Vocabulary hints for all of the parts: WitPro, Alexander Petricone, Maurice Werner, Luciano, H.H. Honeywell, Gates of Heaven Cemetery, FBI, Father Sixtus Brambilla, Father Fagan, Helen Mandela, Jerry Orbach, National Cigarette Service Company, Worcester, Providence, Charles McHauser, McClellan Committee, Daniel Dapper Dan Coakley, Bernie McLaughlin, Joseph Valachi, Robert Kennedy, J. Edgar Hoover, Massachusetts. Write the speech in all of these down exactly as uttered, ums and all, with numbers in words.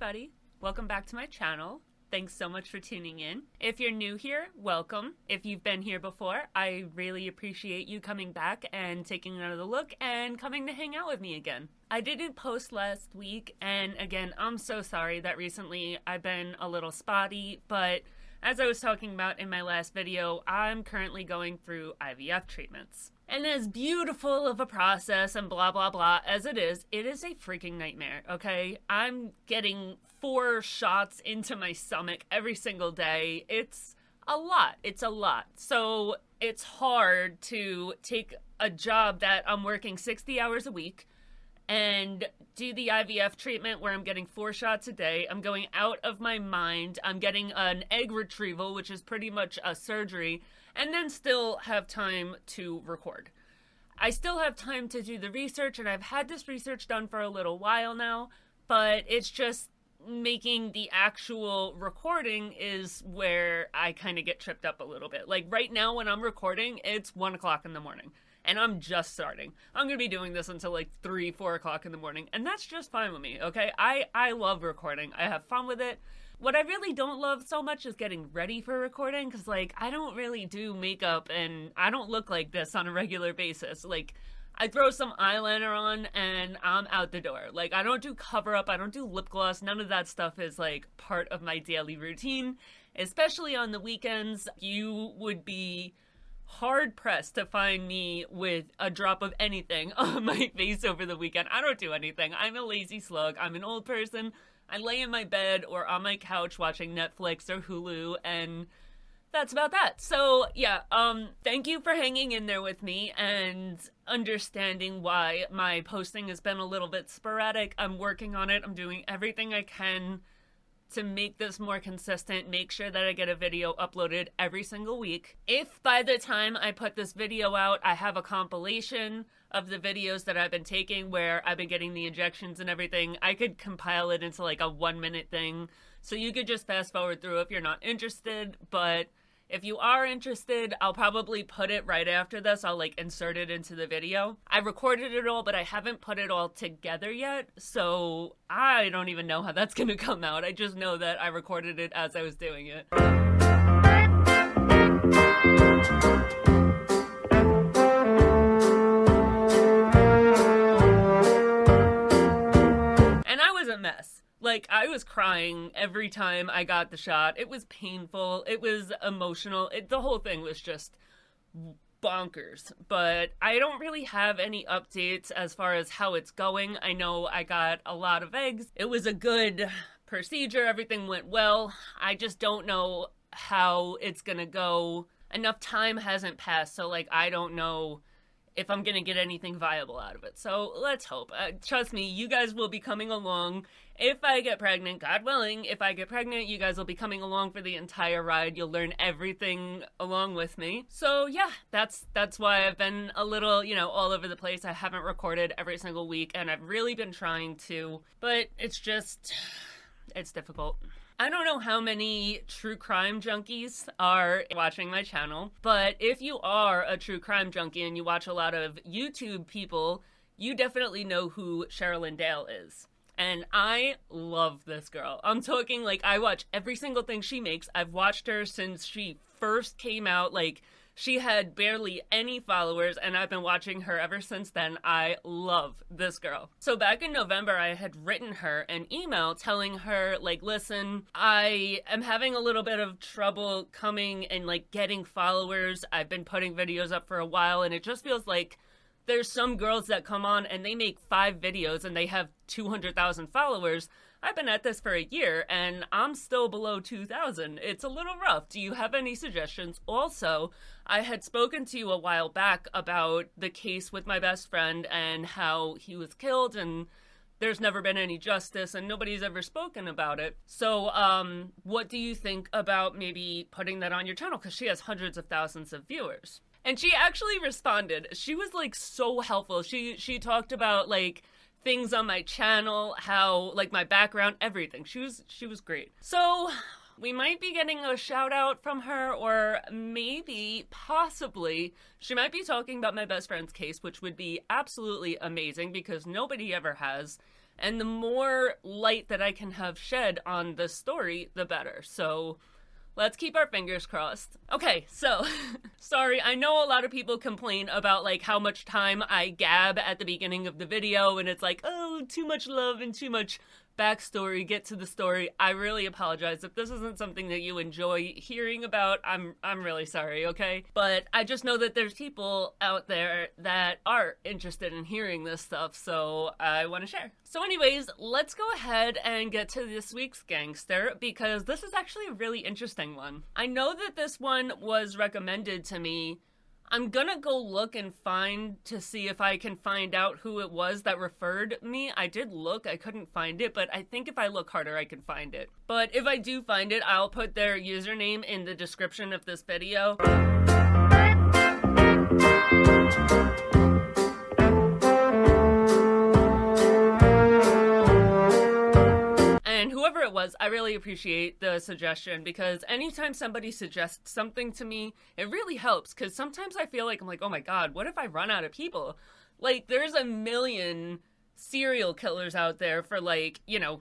everybody. Welcome back to my channel. Thanks so much for tuning in. If you're new here, welcome. If you've been here before, I really appreciate you coming back and taking another look and coming to hang out with me again. I didn't post last week, and again, I'm so sorry that recently I've been a little spotty, but as I was talking about in my last video, I'm currently going through I V F treatments. And as beautiful of a process and blah, blah, blah as it is, it is a freaking nightmare, okay? I'm getting four shots into my stomach every single day. It's a lot. It's a lot. So it's hard to take a job that I'm working sixty hours a week and do the I V F treatment where I'm getting four shots a day. I'm going out of my mind. I'm getting an egg retrieval, which is pretty much a surgery, and then still have time to record. I still have time to do the research, and I've had this research done for a little while now, but it's just making the actual recording is where I kind of get tripped up a little bit. Like right now when I'm recording, it's one o'clock in the morning. And I'm just starting. I'm going to be doing this until like three, four o'clock in the morning. And that's just fine with me, okay? I, I love recording. I have fun with it. What I really don't love so much is getting ready for recording. Because, like, I don't really do makeup. And I don't look like this on a regular basis. Like, I throw some eyeliner on and I'm out the door. Like, I don't do cover-up. I don't do lip gloss. None of that stuff is, like, part of my daily routine. Especially on the weekends. You would be hard-pressed to find me with a drop of anything on my face over the weekend. I don't do anything. I'm a lazy slug. I'm an old person. I lay in my bed or on my couch watching Netflix or Hulu, and that's about that. So, yeah, um, thank you for hanging in there with me and understanding why my posting has been a little bit sporadic. I'm working on it. I'm doing everything I can to make this more consistent, make sure that I get a video uploaded every single week. If by the time I put this video out, I have a compilation of the videos that I've been taking where I've been getting the injections and everything, I could compile it into like a one minute thing. So you could just fast forward through if you're not interested. But if you are interested, I'll probably put it right after this. I'll like insert it into the video. I recorded it all, but I haven't put it all together yet. So I don't even know how that's going to come out. I just know that I recorded it as I was doing it. And I was a mess. Like, I was crying every time I got the shot. It was painful. It was emotional. It, the whole thing was just bonkers. But I don't really have any updates as far as how it's going. I know I got a lot of eggs. It was a good procedure. Everything went well. I just don't know how it's gonna go. Enough time hasn't passed, so, like, I don't know if I'm gonna get anything viable out of it. So let's hope. Uh, trust me, you guys will be coming along. If I get pregnant, God willing, if I get pregnant, you guys will be coming along for the entire ride. You'll learn everything along with me. So yeah, that's that's why I've been a little, you know, all over the place. I haven't recorded every single week, and I've really been trying to, but it's just, it's difficult. I don't know how many true crime junkies are watching my channel, but if you are a true crime junkie and you watch a lot of YouTube people, you definitely know who Sherilyn Dale is. And I love this girl. I'm talking, like, I watch every single thing she makes. I've watched her since she first came out. Like, she had barely any followers, and I've been watching her ever since then. I love this girl. So back in November, I had written her an email telling her, like, listen, I am having a little bit of trouble coming and, like, getting followers. I've been putting videos up for a while, and it just feels like there's some girls that come on and they make five videos and they have two hundred thousand followers. I've been at this for a year and I'm still below two thousand. It's a little rough. Do you have any suggestions? Also, I had spoken to you a while back about the case with my best friend and how he was killed and there's never been any justice and nobody's ever spoken about it. So um, what do you think about maybe putting that on your channel? Because she has hundreds of thousands of viewers. And she actually responded. She was, like, so helpful. She she talked about, like, things on my channel, how, like, my background, everything. She was she was great. So we might be getting a shout out from her, or maybe, possibly, she might be talking about my best friend's case, which would be absolutely amazing because nobody ever has. And the more light that I can have shed on this story, the better. So let's keep our fingers crossed. Okay, so sorry, I know a lot of people complain about like how much time I gab at the beginning of the video, and it's like, oh, too much love and too much backstory, get to the story. I really apologize if this isn't something that you enjoy hearing about. I'm I'm really sorry, okay? But I just know that there's people out there that are interested in hearing this stuff, so I want to share. So anyways, let's go ahead and get to this week's gangster, because this is actually a really interesting one. I know that this one was recommended to me. I'm gonna go look and find to see if I can find out who it was that referred me. I did look, I couldn't find it, but I think if I look harder, I can find it. But if I do find it, I'll put their username in the description of this video. And whoever it was, I really appreciate the suggestion, because anytime somebody suggests something to me, it really helps, because sometimes I feel like, I'm like, oh my god, what if I run out of people? Like, there's a million serial killers out there for, like, you know,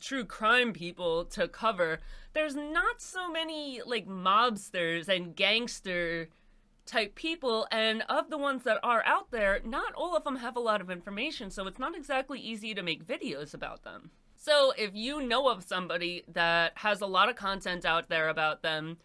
true crime people to cover. There's not so many, like, mobsters and gangster type people, and of the ones that are out there, not all of them have a lot of information, so it's not exactly easy to make videos about them. So if you know of somebody that has a lot of content out there about them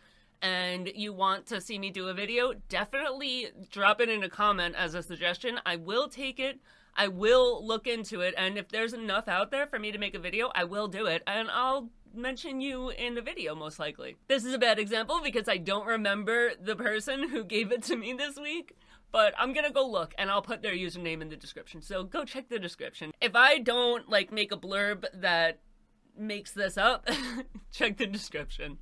and you want to see me do a video, definitely drop it in a comment as a suggestion. I will take it. I will look into it. And if there's enough out there for me to make a video, I will do it. And I'll mention you in the video, most likely. This is a bad example because I don't remember the person who gave it to me this week. But I'm gonna go look, and I'll put their username in the description, so go check the description. If I don't, like, make a blurb that makes this up, check the description.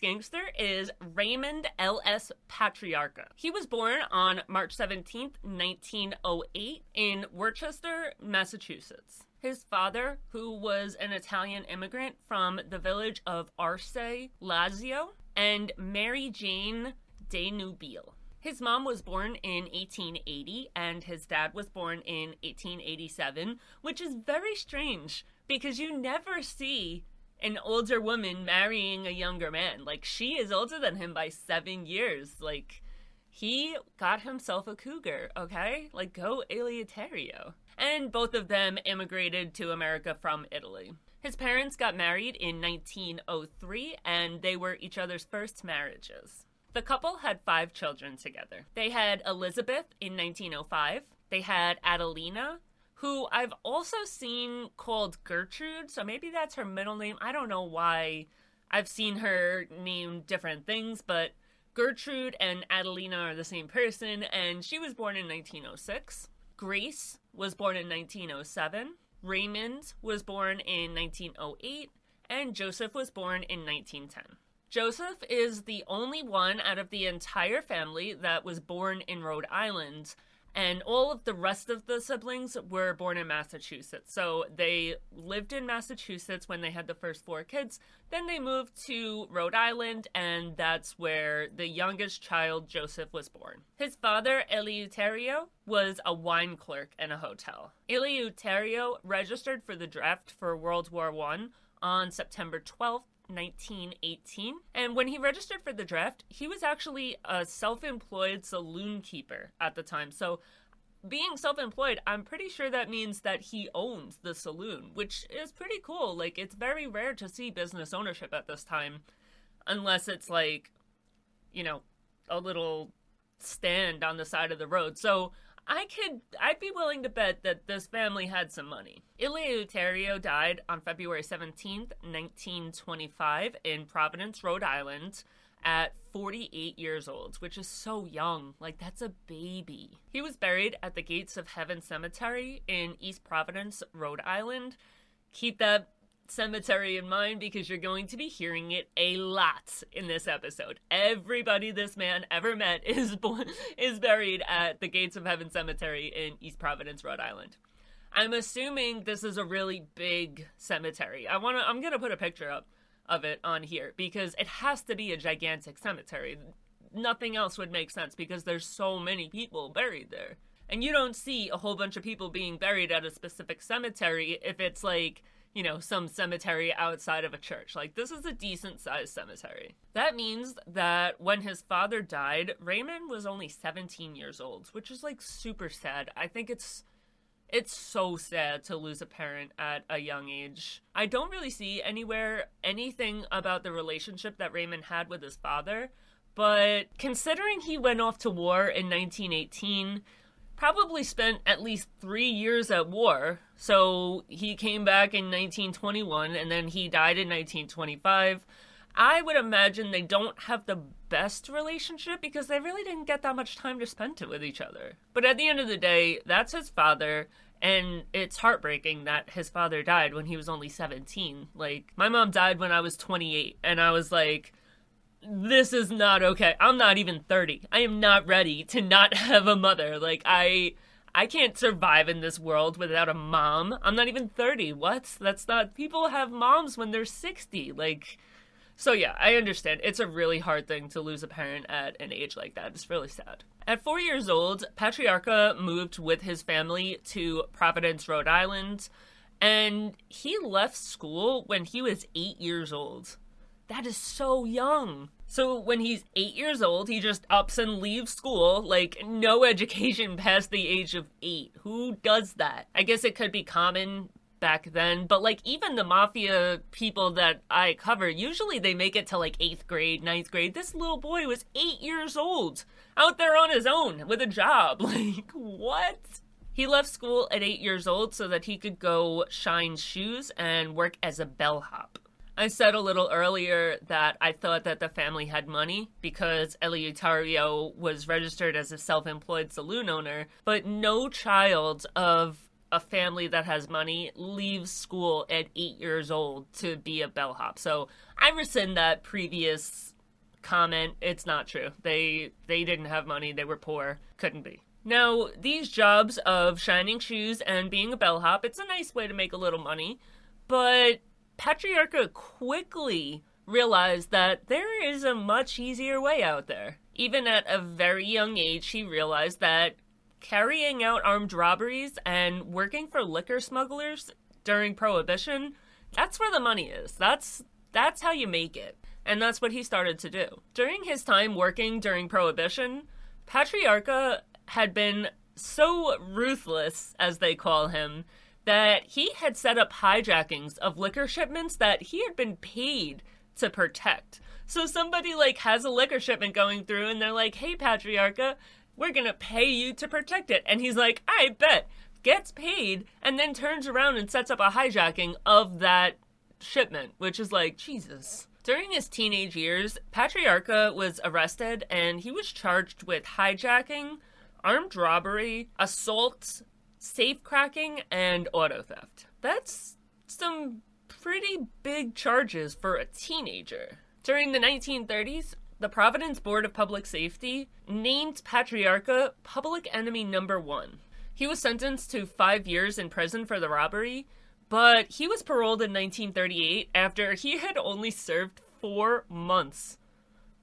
Gangster is Raymond L S. Patriarca. He was born on March seventeenth, nineteen oh eight in Worcester, Massachusetts. His father, who was an Italian immigrant from the village of Arce, Lazio, and Mary Jane de Nubile. His mom was born in eighteen eighty and his dad was born in eighteen eighty-seven, which is very strange because you never see an older woman marrying a younger man. Like, she is older than him by seven years. Like, he got himself a cougar, okay? Like, go Eleuterio. And both of them immigrated to America from Italy. His parents got married in nineteen oh three, and they were each other's first marriages. The couple had five children together. They had Elizabeth in nineteen oh five. They had Adelina, who I've also seen called Gertrude, so maybe that's her middle name. I don't know why I've seen her name different things, but Gertrude and Adelina are the same person, and she was born in nineteen oh six. Grace was born in nineteen oh seven. Raymond was born in nineteen oh eight, and Joseph was born in nineteen ten. Joseph is the only one out of the entire family that was born in Rhode Island, and all of the rest of the siblings were born in Massachusetts. So they lived in Massachusetts when they had the first four kids. Then they moved to Rhode Island, and that's where the youngest child, Joseph, was born. His father, Eleuterio, was a wine clerk in a hotel. Eleuterio registered for the draft for World War One on September twelfth, nineteen eighteen. And when he registered for the draft, he was actually a self-employed saloon keeper at the time. So being self-employed, I'm pretty sure that means that he owns the saloon, which is pretty cool. Like, it's very rare to see business ownership at this time, unless it's like, you know, a little stand on the side of the road. So I could, I'd be willing to bet that this family had some money. Eleuterio died on February seventeenth, nineteen twenty-five in Providence, Rhode Island at forty-eight years old, which is so young. Like, that's a baby. He was buried at the Gates of Heaven Cemetery in East Providence, Rhode Island. Keep that cemetery in mind because you're going to be hearing it a lot in this episode. Everybody this man ever met is born, is buried at the Gates of Heaven Cemetery in East Providence, Rhode Island. I'm assuming this is a really big cemetery. I want to I'm going to put a picture up of it on here because it has to be a gigantic cemetery. Nothing else would make sense because there's so many people buried there. And you don't see a whole bunch of people being buried at a specific cemetery if it's like, you know, some cemetery outside of a church. Like, this is a decent-sized cemetery. That means that when his father died, Raymond was only seventeen years old, which is, like, super sad. I think it's it's so sad to lose a parent at a young age. I don't really see anywhere anything about the relationship that Raymond had with his father, but considering he went off to war in nineteen eighteen... probably spent at least three years at war. So he came back in nineteen twenty-one and then he died in nineteen twenty-five. I would imagine they don't have the best relationship because they really didn't get that much time to spend it with each other. But at the end of the day, that's his father. And it's heartbreaking that his father died when he was only seventeen. Like, my mom died when I was twenty-eight and I was like, this is not okay. I'm not even thirty. I am not ready to not have a mother. Like, I I can't survive in this world without a mom. I'm not even thirty. What? That's not... People have moms when they're sixty. Like, so yeah, I understand. It's a really hard thing to lose a parent at an age like that. It's really sad. At four years old, Patriarca moved with his family to Providence, Rhode Island, and he left school when he was eight years old. That is so young. So when he's eight years old, he just ups and leaves school, like no education past the age of eight. Who does that? I guess it could be common back then, but like even the mafia people that I cover, usually they make it to like eighth grade, ninth grade. This little boy was eight years old, out there on his own with a job. Like, what? He left school at eight years old so that he could go shine shoes and work as a bellhop. I said a little earlier that I thought that the family had money because Eleuterio was registered as a self-employed saloon owner, but no child of a family that has money leaves school at eight years old to be a bellhop. So I rescind that previous comment. It's not true. They they didn't have money. They were poor. Couldn't be. Now, these jobs of shining shoes and being a bellhop, it's a nice way to make a little money, but Patriarca quickly realized that there is a much easier way out there. Even at a very young age, he realized that carrying out armed robberies and working for liquor smugglers during Prohibition, that's where the money is. That's that's how you make it. And that's what he started to do. During his time working during Prohibition, Patriarca had been so ruthless, as they call him, that he had set up hijackings of liquor shipments that he had been paid to protect. So somebody, like, has a liquor shipment going through, and they're like, hey, Patriarca, we're going to pay you to protect it. And he's like, I bet. Gets paid, and then turns around and sets up a hijacking of that shipment, which is like, Jesus. During his teenage years, Patriarca was arrested, and he was charged with hijacking, armed robbery, assault, safecracking, and auto theft. That's some pretty big charges for a teenager. During the nineteen thirties, the Providence Board of Public Safety named Patriarca public enemy number one. He was sentenced to five years in prison for the robbery, but he was paroled in nineteen thirty-eight after he had only served four months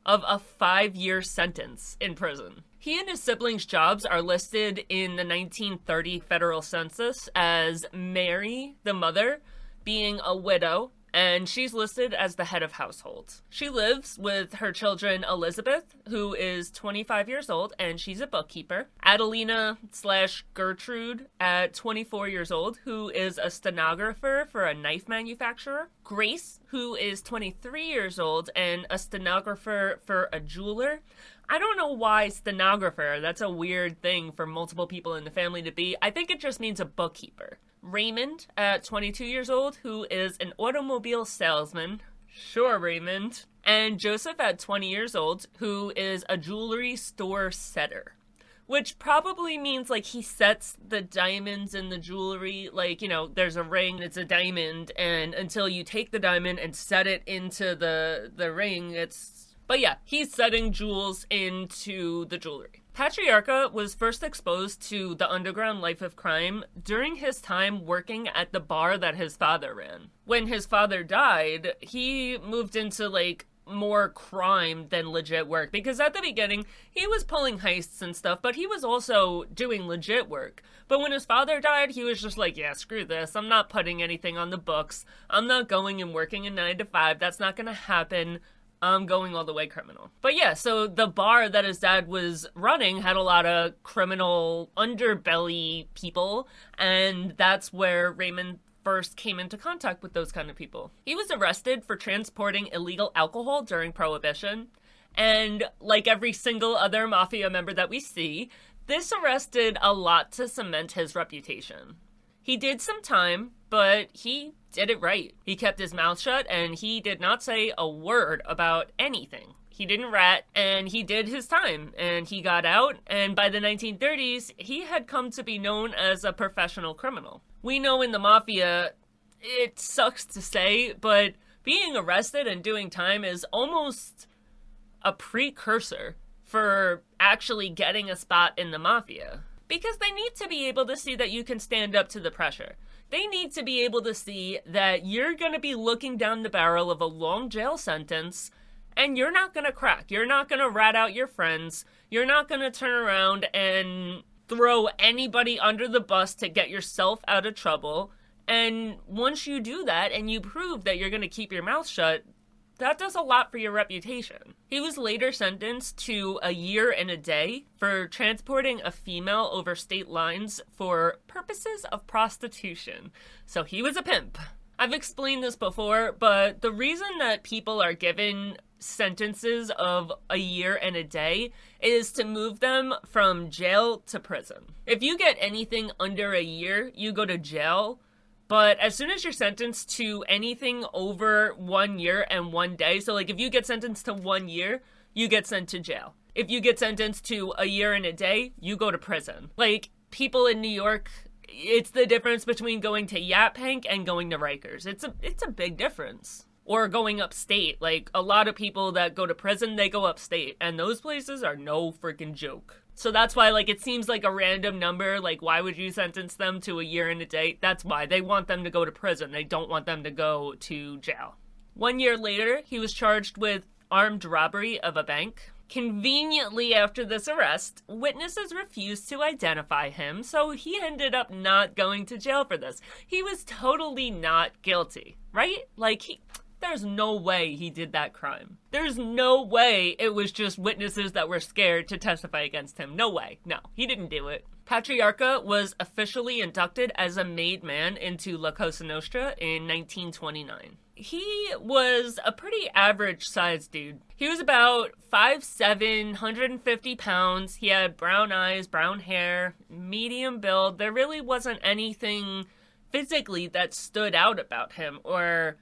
of a five-year sentence in prison. He and his siblings' jobs are listed in the nineteen thirty federal census as Mary, the mother, being a widow, and she's listed as the head of household. She lives with her children Elizabeth, who is twenty-five years old, and she's a bookkeeper, Adelina slash Gertrude at twenty-four years old, who is a stenographer for a knife manufacturer, Grace, who is twenty-three years old, and a stenographer for a jeweler. I don't know why stenographer, that's a weird thing for multiple people in the family to be. I think it just means a bookkeeper. Raymond, at twenty-two years old, who is an automobile salesman. Sure, Raymond. And Joseph, at twenty years old, who is a jewelry store setter. which probably means, like, he sets the diamonds in the jewelry, like, you know, there's a ring, it's a diamond, and until you take the diamond and set it into the the ring, it's... But yeah, he's setting jewels into the jewelry. Patriarca was first exposed to the underground life of crime during his time working at the bar that his father ran. When his father died, he moved into, like, more crime than legit work, because at the beginning he was pulling heists and stuff, but he was also doing legit work. But when his father died, he was just like, yeah, screw this, I'm not putting anything on the books, I'm not going and working a nine to five, that's not gonna happen, I'm going all the way criminal. But yeah, so the bar that his dad was running had a lot of criminal underbelly people, and that's where Raymond first came into contact with those kind of people. He was arrested for transporting illegal alcohol during Prohibition, and like every single other mafia member that we see, this arrest did a lot to cement his reputation. He did some time, but he did it right. He kept his mouth shut, and he did not say a word about anything. He didn't rat, and he did his time, and he got out, and by the nineteen thirties, he had come to be known as a professional criminal. We know in the mafia, it sucks to say, but being arrested and doing time is almost a precursor for actually getting a spot in the mafia. Because they need to be able to see that you can stand up to the pressure. They need to be able to see that you're going to be looking down the barrel of a long jail sentence, and you're not going to crack. You're not going to rat out your friends. You're not going to turn around and throw anybody under the bus to get yourself out of trouble. And once you do that and you prove that you're going to keep your mouth shut, that does a lot for your reputation. He was later sentenced to a year and a day for transporting a female over state lines for purposes of prostitution. So he was a pimp. I've explained this before, but the reason that people are given sentences of a year and a day is to move them from jail to prison. If you get anything under a year, you go to jail, but as soon as you're sentenced to anything over one year and one day, so like if you get sentenced to one year, you get sent to jail. If you get sentenced to a year and a day, you go to prison. Like, people in New York, it's the difference between going to Yap Hank and going to Rikers. It's a, it's a big difference. Or going upstate. Like, a lot of people that go to prison, they go upstate. And those places are no freaking joke. So that's why, like, it seems like a random number. Like, why would you sentence them to a year and a day? That's why. They want them to go to prison. They don't want them to go to jail. One year later, he was charged with armed robbery of a bank. Conveniently, after this arrest, witnesses refused to identify him, so he ended up not going to jail for this. He was totally not guilty, right? Like, he... There's no way he did that crime. There's no way it was just witnesses that were scared to testify against him. No way. No, he didn't do it. Patriarca was officially inducted as a made man into La Cosa Nostra in nineteen twenty-nine. He was a pretty average-sized dude. He was about five seven, one hundred fifty pounds. He had brown eyes, brown hair, medium build. There really wasn't anything physically that stood out about him or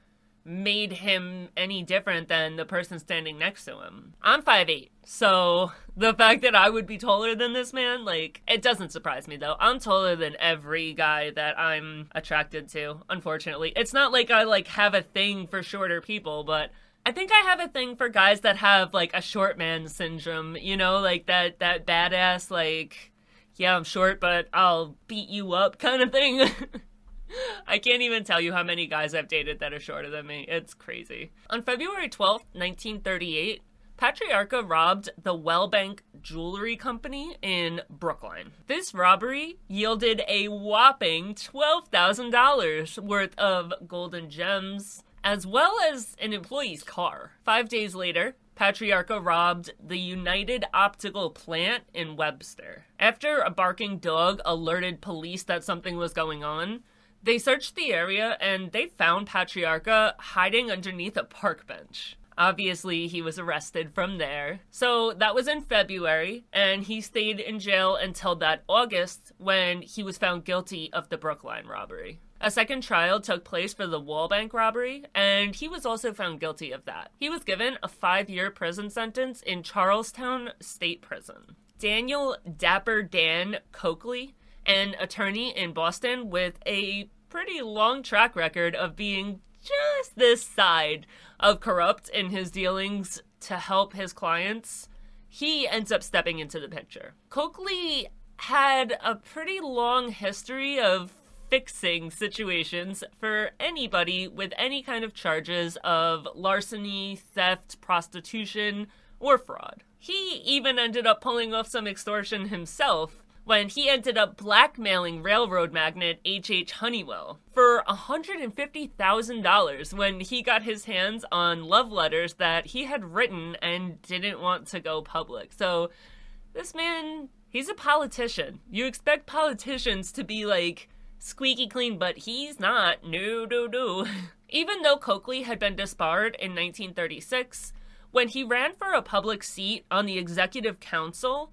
made him any different than the person standing next to him. I'm five eight, so the fact that I would be taller than this man, like, it doesn't surprise me, though. I'm taller than every guy that I'm attracted to, unfortunately. It's not like I, like, have a thing for shorter people, but I think I have a thing for guys that have, like, a short man syndrome, you know? Like, that, that badass, like, yeah, I'm short, but I'll beat you up kind of thing. I can't even tell you how many guys I've dated that are shorter than me. It's crazy. On February twelfth, nineteen thirty-eight, Patriarca robbed the Wellbank Jewelry Company in Brookline. This robbery yielded a whopping twelve thousand dollars worth of gold and gems, as well as an employee's car. Five days later, Patriarca robbed the United Optical Plant in Webster. After a barking dog alerted police that something was going on, they searched the area, and they found Patriarca hiding underneath a park bench. Obviously, he was arrested from there. So that was in February, and he stayed in jail until that August, when he was found guilty of the Brookline robbery. A second trial took place for the Wellbank robbery, and he was also found guilty of that. He was given a five-year prison sentence in Charlestown State Prison. Daniel Dapper Dan Coakley, an attorney in Boston with a pretty long track record of being just this side of corrupt in his dealings to help his clients, he ends up stepping into the picture. Coakley had a pretty long history of fixing situations for anybody with any kind of charges of larceny, theft, prostitution, or fraud. He even ended up pulling off some extortion himself when he ended up blackmailing railroad magnate H H Honeywell for one hundred fifty thousand dollars when he got his hands on love letters that he had written and didn't want to go public. So this man, he's a politician. You expect politicians to be like squeaky clean, but he's not. No, no, no. Even though Coakley had been disbarred in nineteen thirty-six, when he ran for a public seat on the executive council,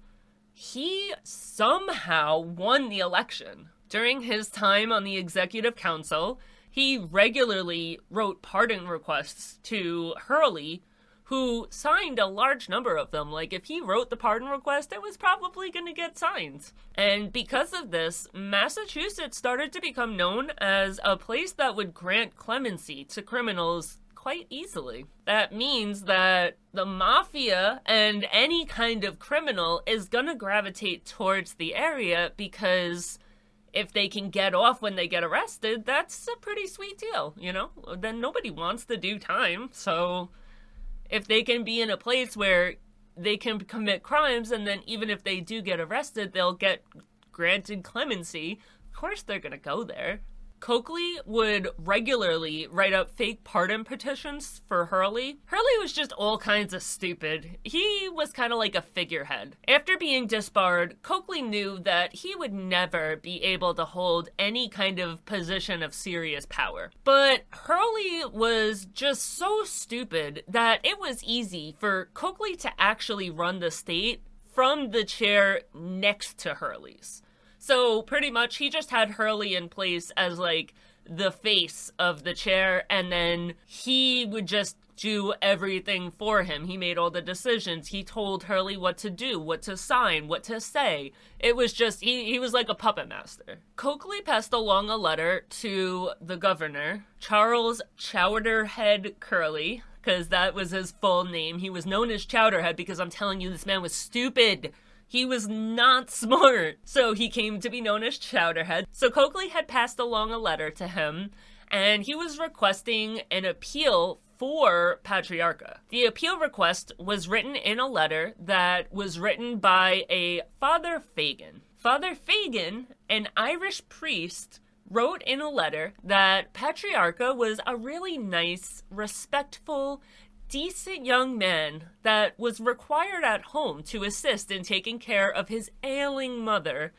he somehow won the election. During his time on the executive council, he regularly wrote pardon requests to Hurley, who signed a large number of them. Like, if he wrote the pardon request, it was probably going to get signed. And because of this, Massachusetts started to become known as a place that would grant clemency to criminals quite easily. That means that the mafia and any kind of criminal is gonna gravitate towards the area because if they can get off when they get arrested, that's a pretty sweet deal, you know? Then nobody wants to do time, so if they can be in a place where they can commit crimes and then even if they do get arrested, they'll get granted clemency, of course they're gonna go there. Coakley would regularly write up fake pardon petitions for Hurley. Hurley was just all kinds of stupid. He was kind of like a figurehead. After being disbarred, Coakley knew that he would never be able to hold any kind of position of serious power. But Hurley was just so stupid that it was easy for Coakley to actually run the state from the chair next to Hurley's. So pretty much he just had Hurley in place as like the face of the chair and then he would just do everything for him. He made all the decisions. He told Hurley what to do, what to sign, what to say. It was just, he, he was like a puppet master. Coakley passed along a letter to the governor, Charles Chowderhead Curley, because that was his full name. He was known as Chowderhead because I'm telling you, this man was stupid. He was not smart, so he came to be known as Chowderhead. So Coakley had passed along a letter to him, and he was requesting an appeal for Patriarca. The appeal request was written in a letter that was written by a Father Fagan. Father Fagan, an Irish priest, wrote in a letter that Patriarca was a really nice, respectful, decent young man that was required at home to assist in taking care of his ailing mother,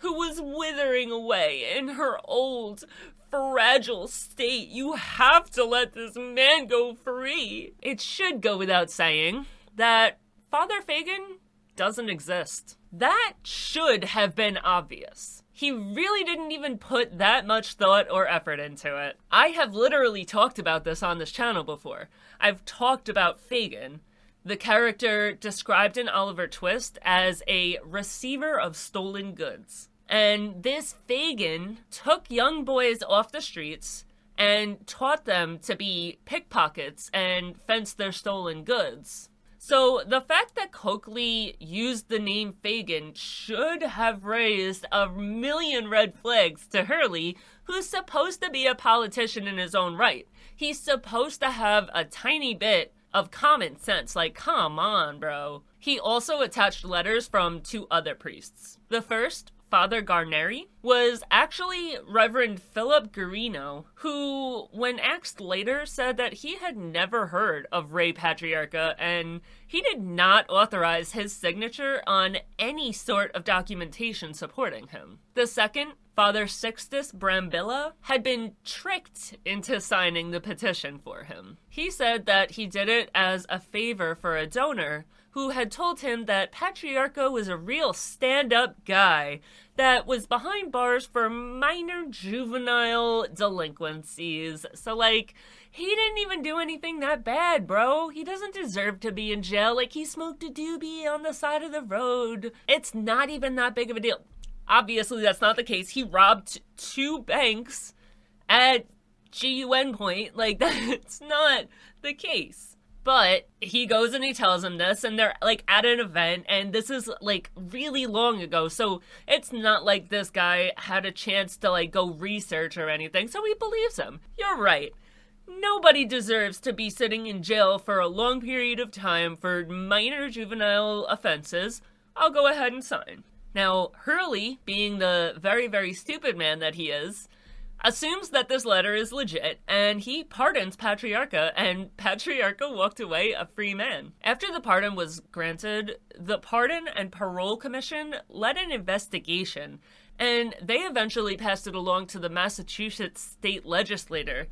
who was withering away in her old, fragile state. You have to let this man go free. It should go without saying that Father Fagan doesn't exist. That should have been obvious. He really didn't even put that much thought or effort into it. I have literally talked about this on this channel before. I've talked about Fagan, the character described in Oliver Twist as a receiver of stolen goods. And this Fagan took young boys off the streets and taught them to be pickpockets and fence their stolen goods. So the fact that Coakley used the name Fagan should have raised a million red flags to Hurley, who's supposed to be a politician in his own right. He's supposed to have a tiny bit of common sense. Like, come on, bro. He also attached letters from two other priests. The first, Father Garneri, was actually Reverend Philip Guarino, who, when asked later, said that he had never heard of Ray Patriarca and he did not authorize his signature on any sort of documentation supporting him. The second, Father Sixtus Brambilla, had been tricked into signing the petition for him. He said that he did it as a favor for a donor who had told him that Patriarca was a real stand-up guy that was behind bars for minor juvenile delinquencies. So, like, he didn't even do anything that bad, bro. He doesn't deserve to be in jail. Like, he smoked a doobie on the side of the road. It's not even that big of a deal. Obviously, that's not the case. He robbed two banks at G U N Point. Like, that's not the case. But he goes and he tells him this, and they're, like, at an event, and this is, like, really long ago, so it's not like this guy had a chance to, like, go research or anything, so he believes him. You're right. Nobody deserves to be sitting in jail for a long period of time for minor juvenile offenses. I'll go ahead and sign. Now, Hurley, being the very, very stupid man that he is, assumes that this letter is legit, and he pardons Patriarca, and Patriarca walked away a free man. After the pardon was granted, the Pardon and Parole Commission led an investigation, and they eventually passed it along to the Massachusetts state legislature.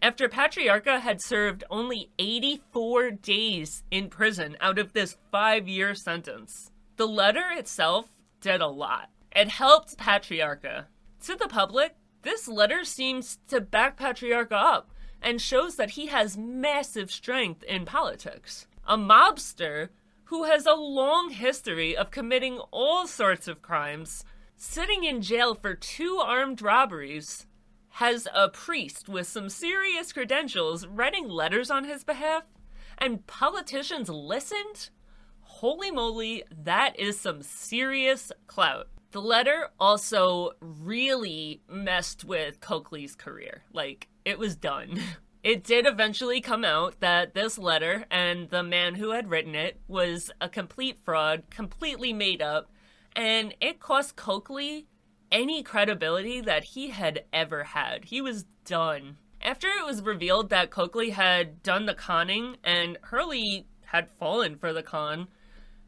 After Patriarca had served only eighty-four days in prison out of this five-year sentence, the letter itself did a lot. It helped Patriarca. To the public, this letter seems to back Patriarca up and shows that he has massive strength in politics. A mobster who has a long history of committing all sorts of crimes, sitting in jail for two armed robberies, has a priest with some serious credentials writing letters on his behalf, and politicians listened? Holy moly, that is some serious clout. The letter also really messed with Coakley's career. Like, it was done. It did eventually come out that this letter and the man who had written it was a complete fraud, completely made up, and it cost Coakley any credibility that he had ever had. He was done. After it was revealed that Coakley had done the conning and Hurley had fallen for the con,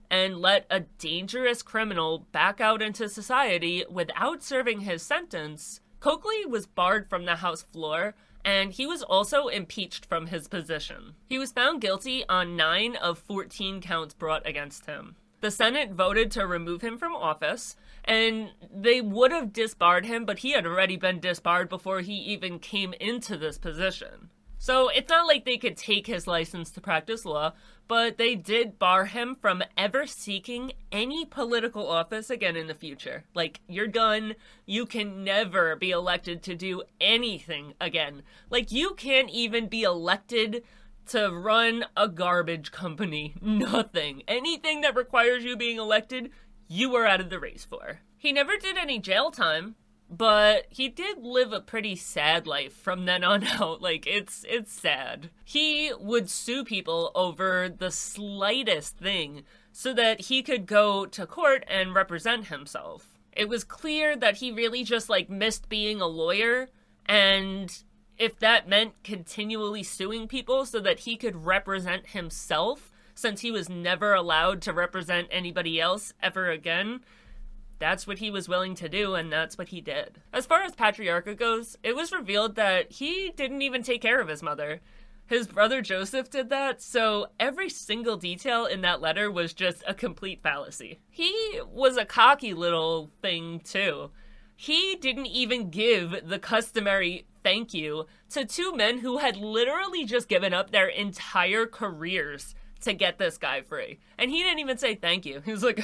and let a dangerous criminal back out into society without serving his sentence, Coakley was barred from the House floor, and he was also impeached from his position. He was found guilty on nine of fourteen counts brought against him. The Senate voted to remove him from office, and they would have disbarred him, but he had already been disbarred before he even came into this position. So it's not like they could take his license to practice law, but they did bar him from ever seeking any political office again in the future. Like, you're done. You can never be elected to do anything again. Like, you can't even be elected to run a garbage company. Nothing. Anything that requires you being elected, you are out of the race for. He never did any jail time, but he did live a pretty sad life from then on out. Like, it's it's sad. He would sue people over the slightest thing so that he could go to court and represent himself. It was clear that he really just, like, missed being a lawyer, and if that meant continually suing people so that he could represent himself, since he was never allowed to represent anybody else ever again, that's what he was willing to do, and that's what he did. As far as Patriarca goes, it was revealed that he didn't even take care of his mother. His brother Joseph did that, so every single detail in that letter was just a complete fallacy. He was a cocky little thing, too. He didn't even give the customary thank you to two men who had literally just given up their entire careers to get this guy free. And he didn't even say thank you. He was like,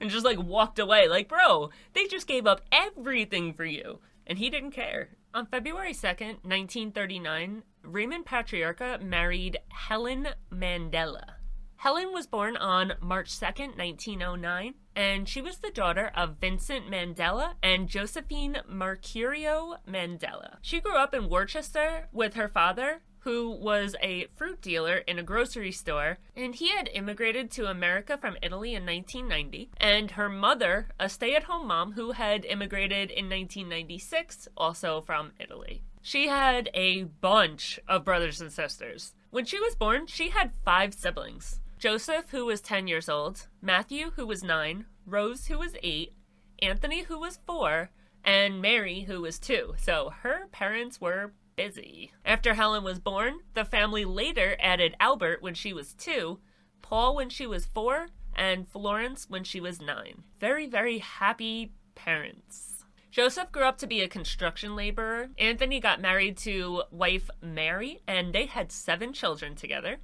and just like walked away. Like, bro, they just gave up everything for you. And he didn't care. On February second, nineteen thirty-nine, Raymond Patriarca married Helen Mandela. Helen was born on March second, nineteen oh nine, and she was the daughter of Vincent Mandela and Josephine Mercurio Mandela. She grew up in Worcester with her father, who was a fruit dealer in a grocery store, and he had immigrated to America from Italy in nineteen ninety, and her mother, a stay-at-home mom who had immigrated in nineteen ninety-six, also from Italy. She had a bunch of brothers and sisters. When she was born, she had five siblings. Joseph, who was ten years old, Matthew, who was nine, Rose, who was eight, Anthony, who was four, and Mary, who was two. So her parents were busy. After Helen was born, the family later added Albert when she was two, Paul when she was four, and Florence when she was nine. Very, very happy parents. Joseph grew up to be a construction laborer. Anthony got married to wife Mary, and they had seven children together.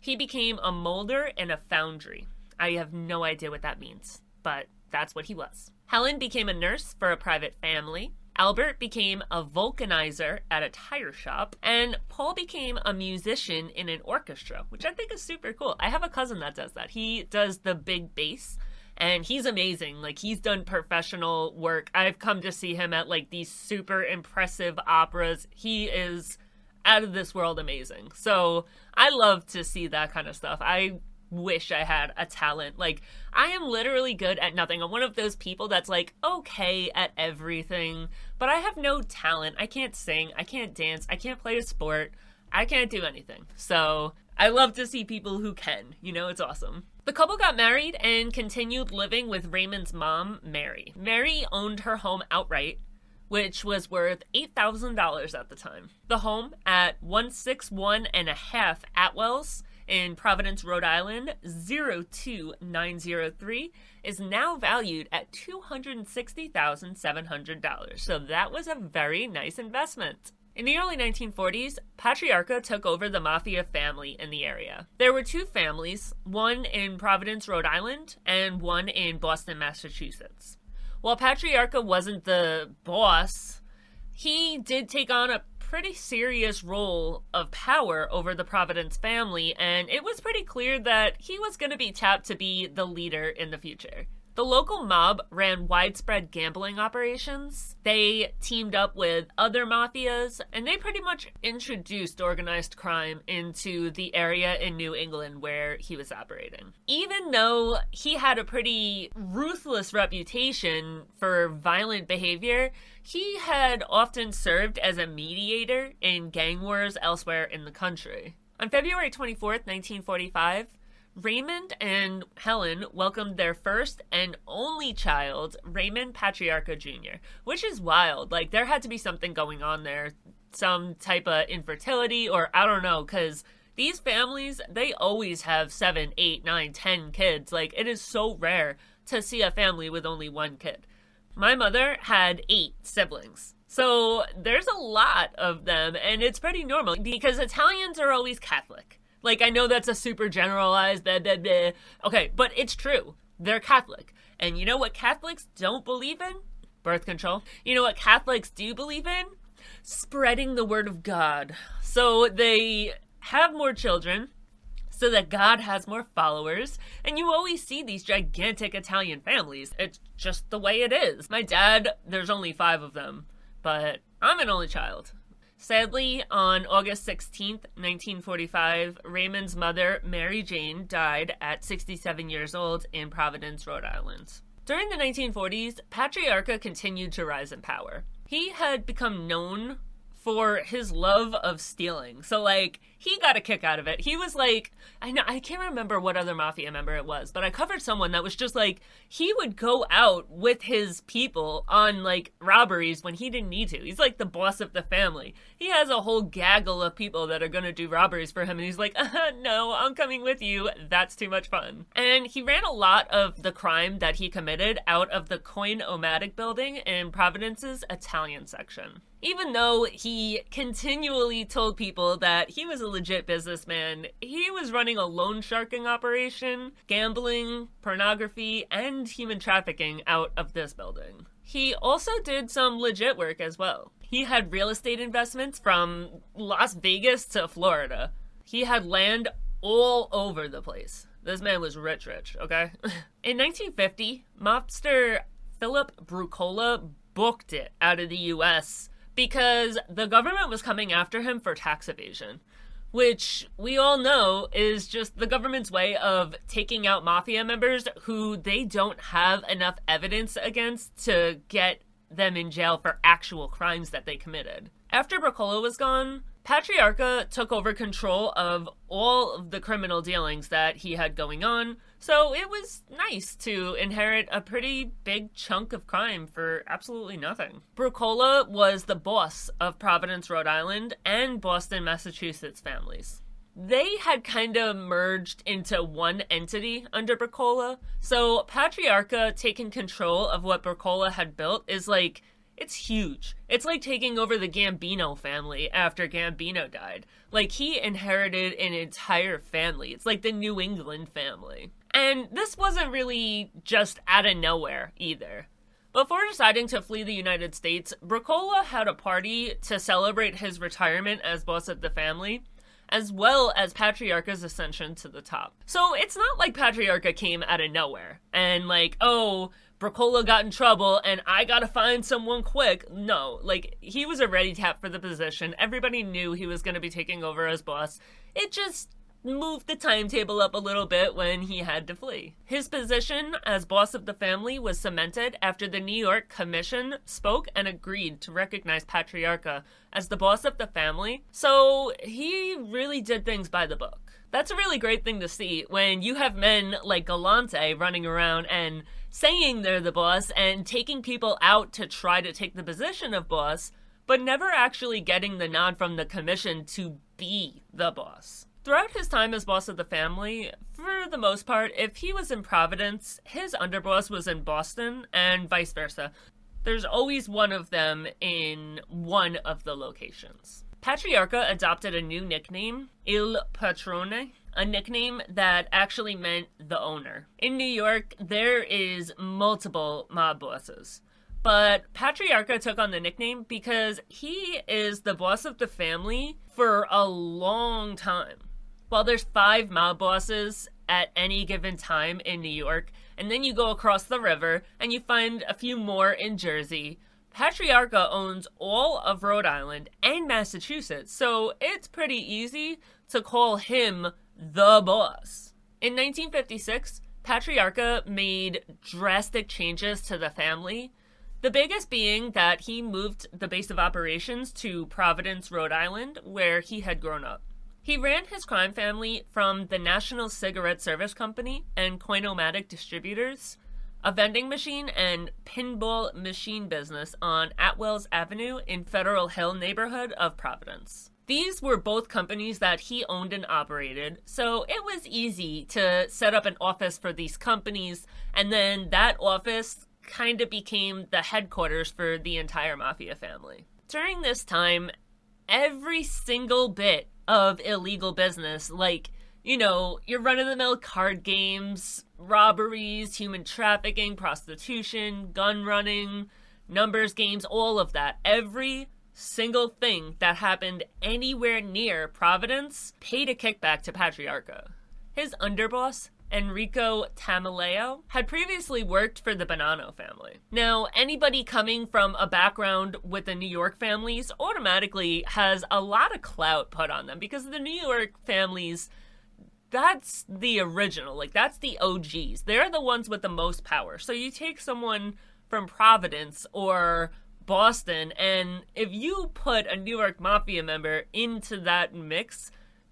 He became a molder in a foundry. I have no idea what that means, but that's what he was. Helen became a nurse for a private family. Albert became a vulcanizer at a tire shop, and Paul became a musician in an orchestra, which I think is super cool. I have a cousin that does that. He does the big bass, and he's amazing. Like, he's done professional work. I've come to see him at, like, these super impressive operas. He is out of this world amazing. So I love to see that kind of stuff. I wish I had a talent. Like, I am literally good at nothing. I'm one of those people that's like okay at everything, but I have no talent. I can't sing, I can't dance, I can't play a sport, I can't do anything. So I love to see people who can, you know, it's awesome. The couple got married and continued living with Raymond's mom, Mary. Mary owned her home outright, which was worth eight thousand dollars at the time. The home at one sixty-one and a half Atwell's in Providence, Rhode Island, zero two nine zero three, is now valued at two hundred sixty thousand seven hundred dollars. So that was a very nice investment. In the early nineteen forties, Patriarca took over the mafia family in the area. There were two families, one in Providence, Rhode Island, and one in Boston, Massachusetts. While Patriarca wasn't the boss, he did take on a pretty serious role of power over the Providence family, and it was pretty clear that he was going to be tapped to be the leader in the future. The local mob ran widespread gambling operations. They teamed up with other mafias, and they pretty much introduced organized crime into the area in New England where he was operating. Even though he had a pretty ruthless reputation for violent behavior, he had often served as a mediator in gang wars elsewhere in the country. On February twenty-fourth, nineteen forty-five, Raymond and Helen welcomed their first and only child, Raymond Patriarca Junior, which is wild. Like, there had to be something going on there, some type of infertility, or I don't know, because these families, they always have seven, eight, nine, ten kids. Like, it is so rare to see a family with only one kid. My mother had eight siblings. So there's a lot of them, and it's pretty normal because Italians are always Catholic. Like, I know that's a super generalized blah, blah, blah. Okay, but it's true. They're Catholic. And you know what Catholics don't believe in? Birth control. You know what Catholics do believe in? Spreading the word of God. So they have more children so that God has more followers. And you always see these gigantic Italian families. It's just the way it is. My dad, there's only five of them, but I'm an only child. Sadly, on August sixteenth, nineteen forty-five, Raymond's mother, Mary Jane, died at sixty-seven years old in Providence, Rhode Island. During the nineteen forties, Patriarca continued to rise in power. He had become known for his love of stealing. So, like, he got a kick out of it. He was like, I know, I can't remember what other mafia member it was, but I covered someone that was just like, he would go out with his people on, like, robberies when he didn't need to. He's like the boss of the family. He has a whole gaggle of people that are going to do robberies for him, and he's like, uh, no, I'm coming with you. That's too much fun. And he ran a lot of the crime that he committed out of the Coin-O-Matic building in Providence's Italian section. Even though he continually told people that he was a legit businessman, he was running a loan sharking operation, gambling, pornography, and human trafficking out of this building. He also did some legit work as well. He had real estate investments from Las Vegas to Florida. He had land all over the place. This man was rich, rich, okay? In nineteen fifty, mobster Philip Buccola booked it out of the U S because the government was coming after him for tax evasion, which we all know is just the government's way of taking out mafia members who they don't have enough evidence against to get them in jail for actual crimes that they committed. After Buccola was gone, Patriarca took over control of all of the criminal dealings that he had going on, so it was nice to inherit a pretty big chunk of crime for absolutely nothing. Buccola was the boss of Providence, Rhode Island, and Boston, Massachusetts families. they had kind of merged into one entity under Buccola. So Patriarca taking control of what Buccola had built is like, it's huge. It's like taking over the Gambino family after Gambino died. Like, he inherited an entire family. It's like the New England family. And this wasn't really just out of nowhere either. Before deciding to flee the United States, Buccola had a party to celebrate his retirement as boss of the family, as well as Patriarca's ascension to the top. So it's not like Patriarca came out of nowhere and like, oh, Buccola got in trouble and I gotta find someone quick. No, like, he was already tapped for the position. Everybody knew he was gonna be taking over as boss. It just moved the timetable up a little bit when he had to flee. His position as boss of the family was cemented after the New York Commission spoke and agreed to recognize Patriarca as the boss of the family, so he really did things by the book. That's a really great thing to see when you have men like Galante running around and saying they're the boss and taking people out to try to take the position of boss, but never actually getting the nod from the commission to be the boss. Throughout his time as boss of the family, for the most part, if he was in Providence, his underboss was in Boston, and vice versa. There's always one of them in one of the locations. Patriarca adopted a new nickname, Il Patrone, a nickname that actually meant the owner. In New York, there is multiple mob bosses, but Patriarca took on the nickname because he is the boss of the family for a long time. Well, there's five mob bosses at any given time in New York, and then you go across the river and you find a few more in Jersey. Patriarca owns all of Rhode Island and Massachusetts, so it's pretty easy to call him the boss. In nineteen fifty-six, Patriarca made drastic changes to the family, the biggest being that he moved the base of operations to Providence, Rhode Island, where he had grown up. He ran his crime family from the National Cigarette Service Company and Coin-O-Matic Distributors, a vending machine and pinball machine business on Atwells Avenue in Federal Hill neighborhood of Providence. These were both companies that he owned and operated, so it was easy to set up an office for these companies, and then that office kind of became the headquarters for the entire mafia family. During this time, every single bit of illegal business, like, you know, your run-of-the-mill card games, robberies, human trafficking, prostitution, gun running, numbers games, all of that. Every single thing that happened anywhere near Providence paid a kickback to Patriarca. His underboss, Enrico Tameleo, had previously worked for the Bonanno family. Now, anybody coming from a background with the New York families automatically has a lot of clout put on them because the New York families, that's the original, like, that's the O Gs. They're the ones with the most power. So you take someone from Providence or Boston, and if you put a New York Mafia member into that mix,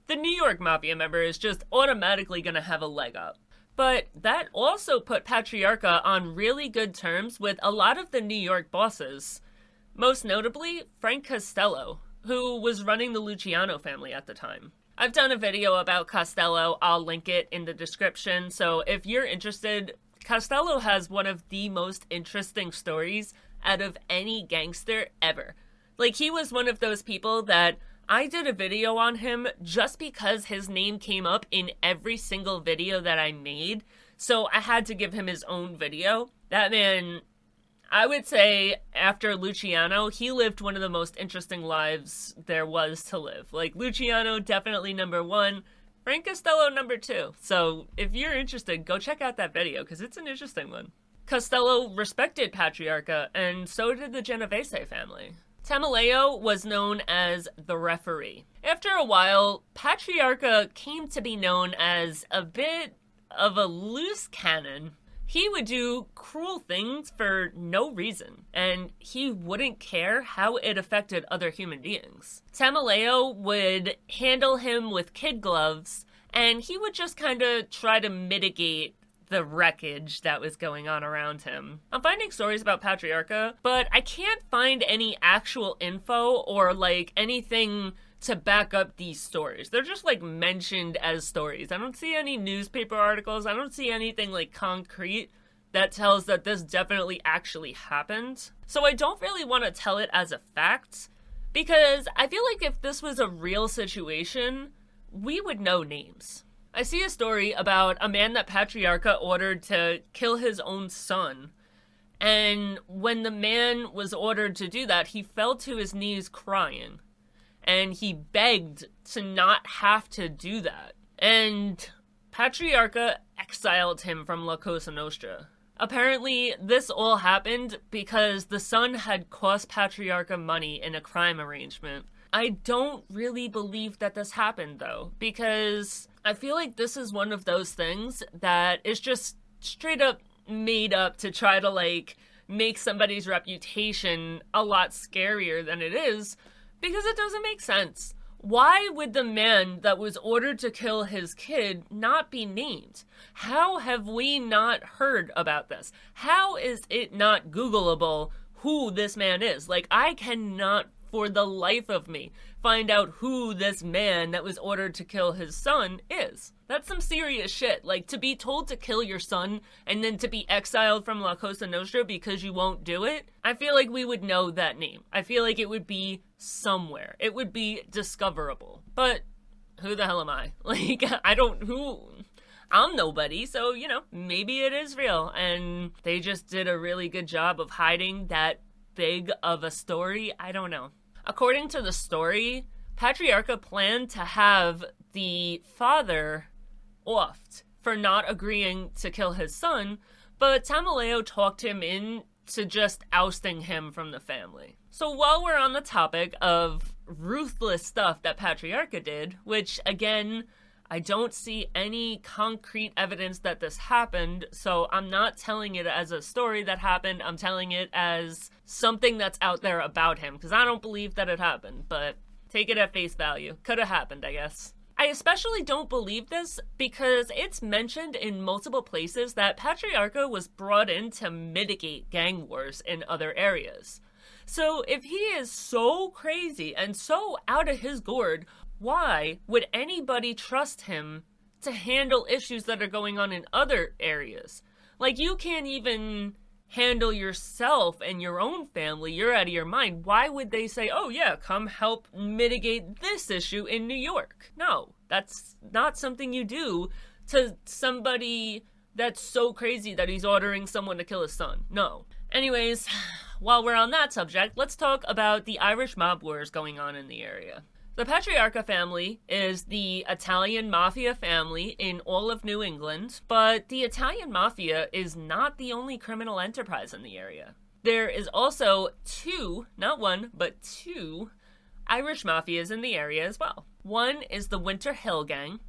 the New York Mafia member is just automatically going to have a leg up. But that also put Patriarca on really good terms with a lot of the New York bosses, most notably Frank Costello, who was running the Luciano family at the time. I've done a video about Costello. I'll link it in the description, so if you're interested, Costello has one of the most interesting stories out of any gangster ever. Like, he was one of those people that I did a video on him just because his name came up in every single video that I made, so I had to give him his own video. That man, I would say after Luciano, he lived one of the most interesting lives there was to live. Like, Luciano, definitely number one. Frank Costello, number two. So if you're interested, go check out that video because it's an interesting one. Costello respected Patriarca, and so did the Genovese family. Tameleo was known as the referee. After a while, Patriarca came to be known as a bit of a loose cannon. He would do cruel things for no reason, and he wouldn't care how it affected other human beings. Tameleo would handle him with kid gloves, and he would just kind of try to mitigate the wreckage that was going on around him. I'm finding stories about Patriarca, but I can't find any actual info or, like, anything to back up these stories. They're just like mentioned as stories. I don't see any newspaper articles. I don't see anything like concrete that tells that this definitely actually happened. So I don't really want to tell it as a fact, because I feel like if this was a real situation, we would know names. I see a story about a man that Patriarca ordered to kill his own son. And when the man was ordered to do that, he fell to his knees crying. And he begged to not have to do that. And Patriarca exiled him from La Cosa Nostra. Apparently, this all happened because the son had cost Patriarca money in a crime arrangement. I don't really believe that this happened, though, because I feel like this is one of those things that is just straight up made up to try to, like, make somebody's reputation a lot scarier than it is, because it doesn't make sense. Why would the man that was ordered to kill his kid not be named? How have we not heard about this? How is it not Googleable who this man is? Like, I cannot, for the life of me, find out who this man that was ordered to kill his son is. That's some serious shit. Like, to be told to kill your son and then to be exiled from La Cosa Nostra because you won't do it, I feel like we would know that name. I feel like it would be somewhere. It would be discoverable. But who the hell am I? Like, I don't, who, I'm nobody, so, you know, maybe it is real. And they just did a really good job of hiding that big of a story. I don't know. According to the story, Patriarca planned to have the father offed for not agreeing to kill his son, but Tameleo talked him in to just ousting him from the family. So while we're on the topic of ruthless stuff that Patriarca did, which again, I don't see any concrete evidence that this happened, so I'm not telling it as a story that happened. I'm telling it as something that's out there about him, because I don't believe that it happened, but take it at face value. Could have happened, I guess. I especially don't believe this because it's mentioned in multiple places that Patriarca was brought in to mitigate gang wars in other areas. So if he is so crazy and so out of his gourd, why would anybody trust him to handle issues that are going on in other areas? Like, you can't even handle yourself and your own family. You're out of your mind. Why would they say, oh yeah, come help mitigate this issue in New York? No, that's not something you do to somebody that's so crazy that he's ordering someone to kill his son. No. Anyways, while we're on that subject, let's talk about the Irish mob wars going on in the area. The Patriarca family is the Italian mafia family in all of New England, but the Italian mafia is not the only criminal enterprise in the area. There is also two, not one, but two Irish mafias in the area as well. One is the Winter Hill Gang,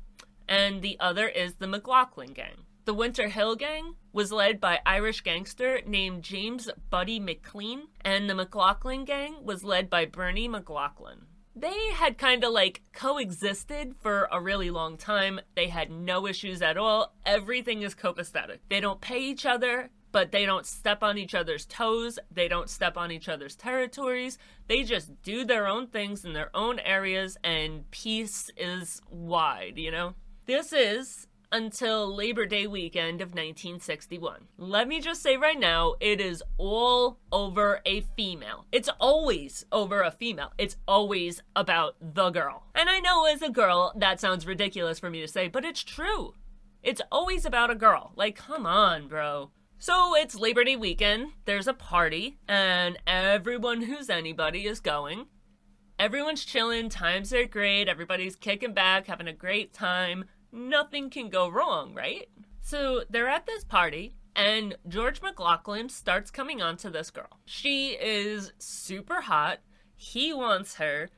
and the other is the McLaughlin Gang. The Winter Hill Gang was led by Irish gangster named James Buddy McLean, and the McLaughlin Gang was led by Bernie McLaughlin. They had kind of like coexisted for a really long time. They had no issues at all. Everything is copacetic. They don't pay each other, but they don't step on each other's toes. They don't step on each other's territories. They just do their own things in their own areas, and peace is wide, you know? This is until Labor Day weekend of nineteen sixty-one. Let me just say right now, it is all over a female. It's always over a female. It's always about the girl. And I know as a girl, that sounds ridiculous for me to say, but it's true. It's always about a girl. Like, come on, bro. So it's Labor Day weekend, there's a party, and everyone who's anybody is going. Everyone's chilling, times are great, everybody's kicking back, having a great time. Nothing can go wrong, right? So they're at this party, and George McLaughlin starts coming on to this girl. She is super hot. He wants her.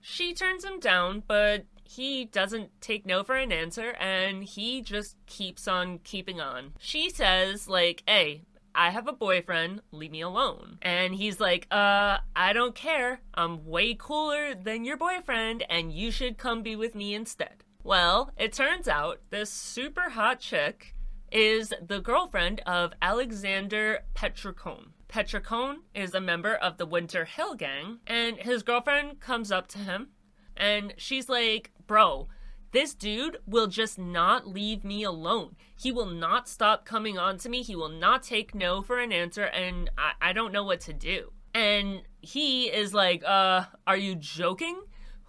She turns him down, but he doesn't take no for an answer, and he just keeps on keeping on. She says, like, hey, I have a boyfriend, leave me alone. And he's like, uh, I don't care. I'm way cooler than your boyfriend, and you should come be with me instead. Well, it turns out this super hot chick is the girlfriend of Alexander Petricone. Petricone is a member of the Winter Hill Gang, and his girlfriend comes up to him And she's like, bro, this dude will just not leave me alone. He will not stop coming on to me. He will not take no for an answer, and I, I don't know what to do. And he is like, uh, are you joking?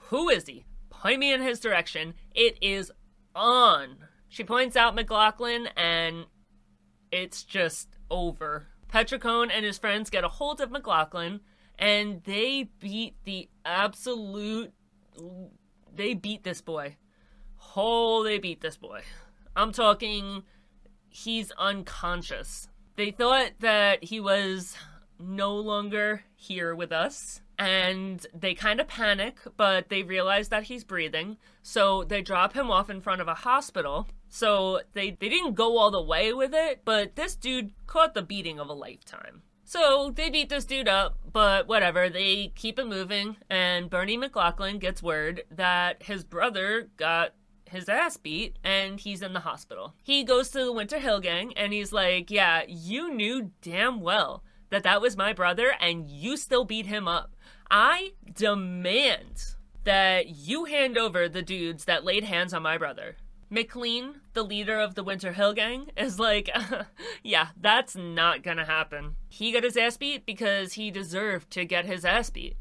Who is he? Point me in his direction. It is on. She points out McLaughlin, and it's just over. Petricone and his friends get a hold of McLaughlin, and they beat the absolute... They beat this boy. Oh, they beat this boy. I'm talking, he's unconscious. They thought that he was no longer here with us, and they kind of panic, but they realize that he's breathing, so they drop him off in front of a hospital. So they, they didn't go all the way with it, but this dude caught the beating of a lifetime. So they beat this dude up, but whatever, they keep it moving, and Bernie McLaughlin gets word that his brother got his ass beat, and he's in the hospital. He goes to the Winter Hill Gang, and he's like, yeah, you knew damn well that that was my brother, and you still beat him up. I demand that you hand over the dudes that laid hands on my brother. McLean, the leader of the Winter Hill Gang, is like, yeah, that's not gonna happen. He got his ass beat because he deserved to get his ass beat.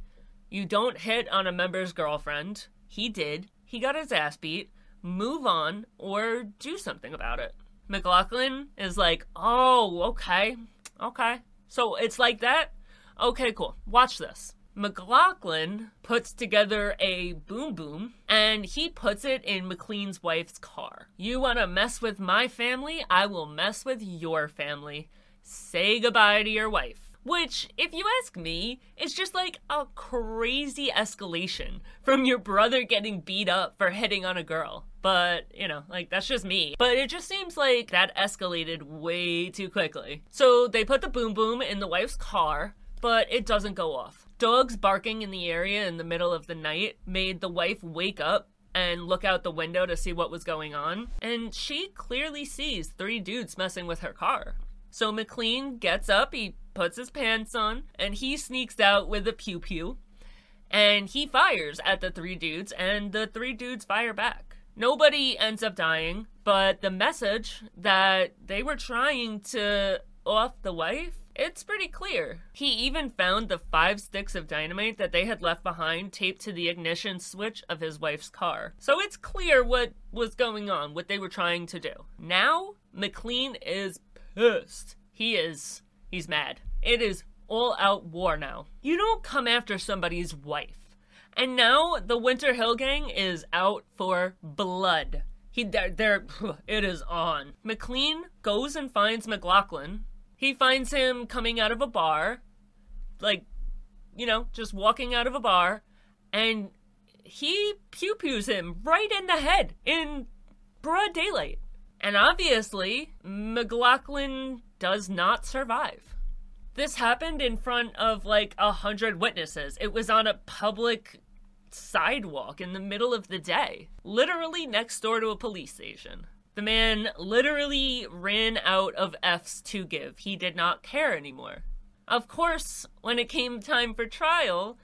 You don't hit on a member's girlfriend. He did. He got his ass beat. Move on or do something about it. McLaughlin is like, oh, okay. Okay. So it's like that? Okay, cool. Watch this. McLaughlin puts together a boom boom, and he puts it in McLean's wife's car. You want to mess with my family? I will mess with your family. Say goodbye to your wife. Which, if you ask me, is just like a crazy escalation from your brother getting beat up for hitting on a girl. But, you know, like, that's just me. But it just seems like that escalated way too quickly. So they put the boom boom in the wife's car, but it doesn't go off. Dogs barking in the area in the middle of the night made the wife wake up and look out the window to see what was going on. And she clearly sees three dudes messing with her car. So McLean gets up, he puts his pants on, and he sneaks out with a pew-pew. And he fires at the three dudes, and the three dudes fire back. Nobody ends up dying, but the message that they were trying to off the wife, it's pretty clear. He even found the five sticks of dynamite that they had left behind taped to the ignition switch of his wife's car. So it's clear what was going on, what they were trying to do. Now, McLean is pissed. He is, he's mad. It is all out war now. You don't come after somebody's wife. And now the Winter Hill Gang is out for blood. He, they're, they're, it is on. McLean goes and finds McLaughlin. He finds him coming out of a bar, like, you know, just walking out of a bar, and he pew-pews him right in the head in broad daylight. And obviously, McLaughlin does not survive. This happened in front of, like, a hundred witnesses. It was on a public sidewalk in the middle of the day, literally next door to a police station. The man literally ran out of F's to give. He did not care anymore. Of course, when it came time for trial,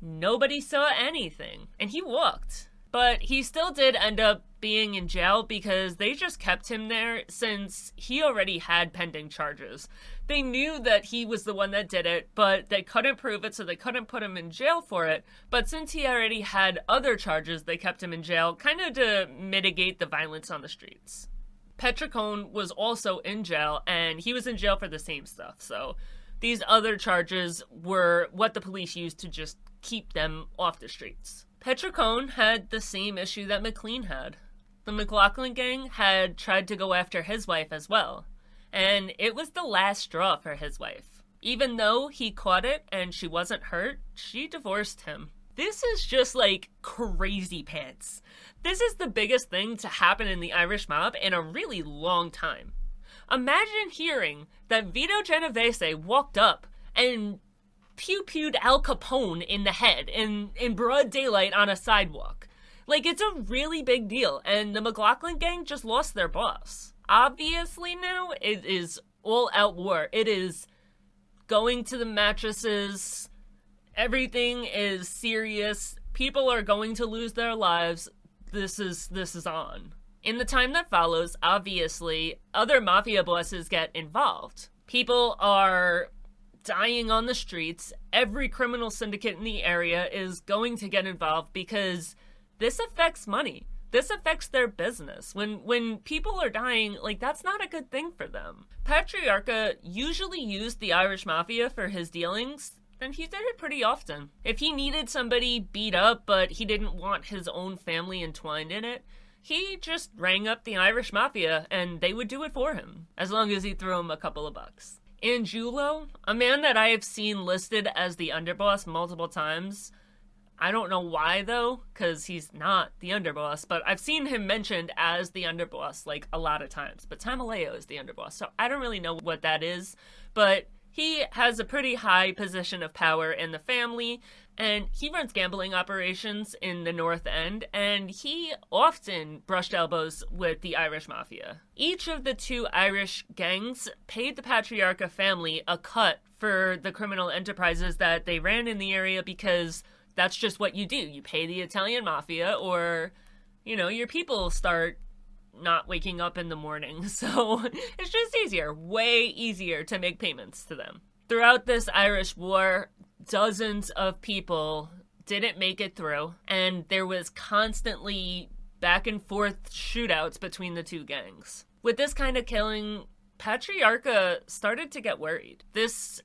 nobody saw anything, and he walked. But he still did end up being in jail because they just kept him there since he already had pending charges. They knew that he was the one that did it, but they couldn't prove it, so they couldn't put him in jail for it. But since he already had other charges, they kept him in jail, kind of to mitigate the violence on the streets. Petricone was also in jail, and he was in jail for the same stuff. So these other charges were what the police used to just keep them off the streets. Petricone had the same issue that McLean had. The McLaughlin gang had tried to go after his wife as well, and it was the last straw for his wife. Even though he caught it and she wasn't hurt, she divorced him. This is just like crazy pants. This is the biggest thing to happen in the Irish mob in a really long time. Imagine hearing that Vito Genovese walked up and pew-pewed Al Capone in the head in, in broad daylight on a sidewalk. Like, it's a really big deal, and the McLaughlin gang just lost their boss. Obviously now, it is all-out war. It is going to the mattresses. Everything is serious. People are going to lose their lives. This is this is on. In the time that follows, obviously, other mafia bosses get involved. People are dying on the streets. Every criminal syndicate in the area is going to get involved because this affects money. This affects their business. When when people are dying, like, that's not a good thing for them. Patriarca usually used the Irish mafia for his dealings, and he did it pretty often. If he needed somebody beat up, but he didn't want his own family entwined in it, he just rang up the Irish mafia, and they would do it for him, as long as he threw him a couple of bucks. Angiulo, a man that I have seen listed as the underboss multiple times. I don't know why, though, because he's not the underboss, but I've seen him mentioned as the underboss, like, a lot of times. But Tameleo is the underboss, so I don't really know what that is. But he has a pretty high position of power in the family, and he runs gambling operations in the North End, and he often brushed elbows with the Irish mafia. Each of the two Irish gangs paid the Patriarca family a cut for the criminal enterprises that they ran in the area because that's just what you do. You pay the Italian mafia or, you know, your people start not waking up in the morning. So it's just easier, way easier to make payments to them. Throughout this Irish war, dozens of people didn't make it through, and there was constantly back and forth shootouts between the two gangs. With this kind of killing, Patriarca started to get worried. This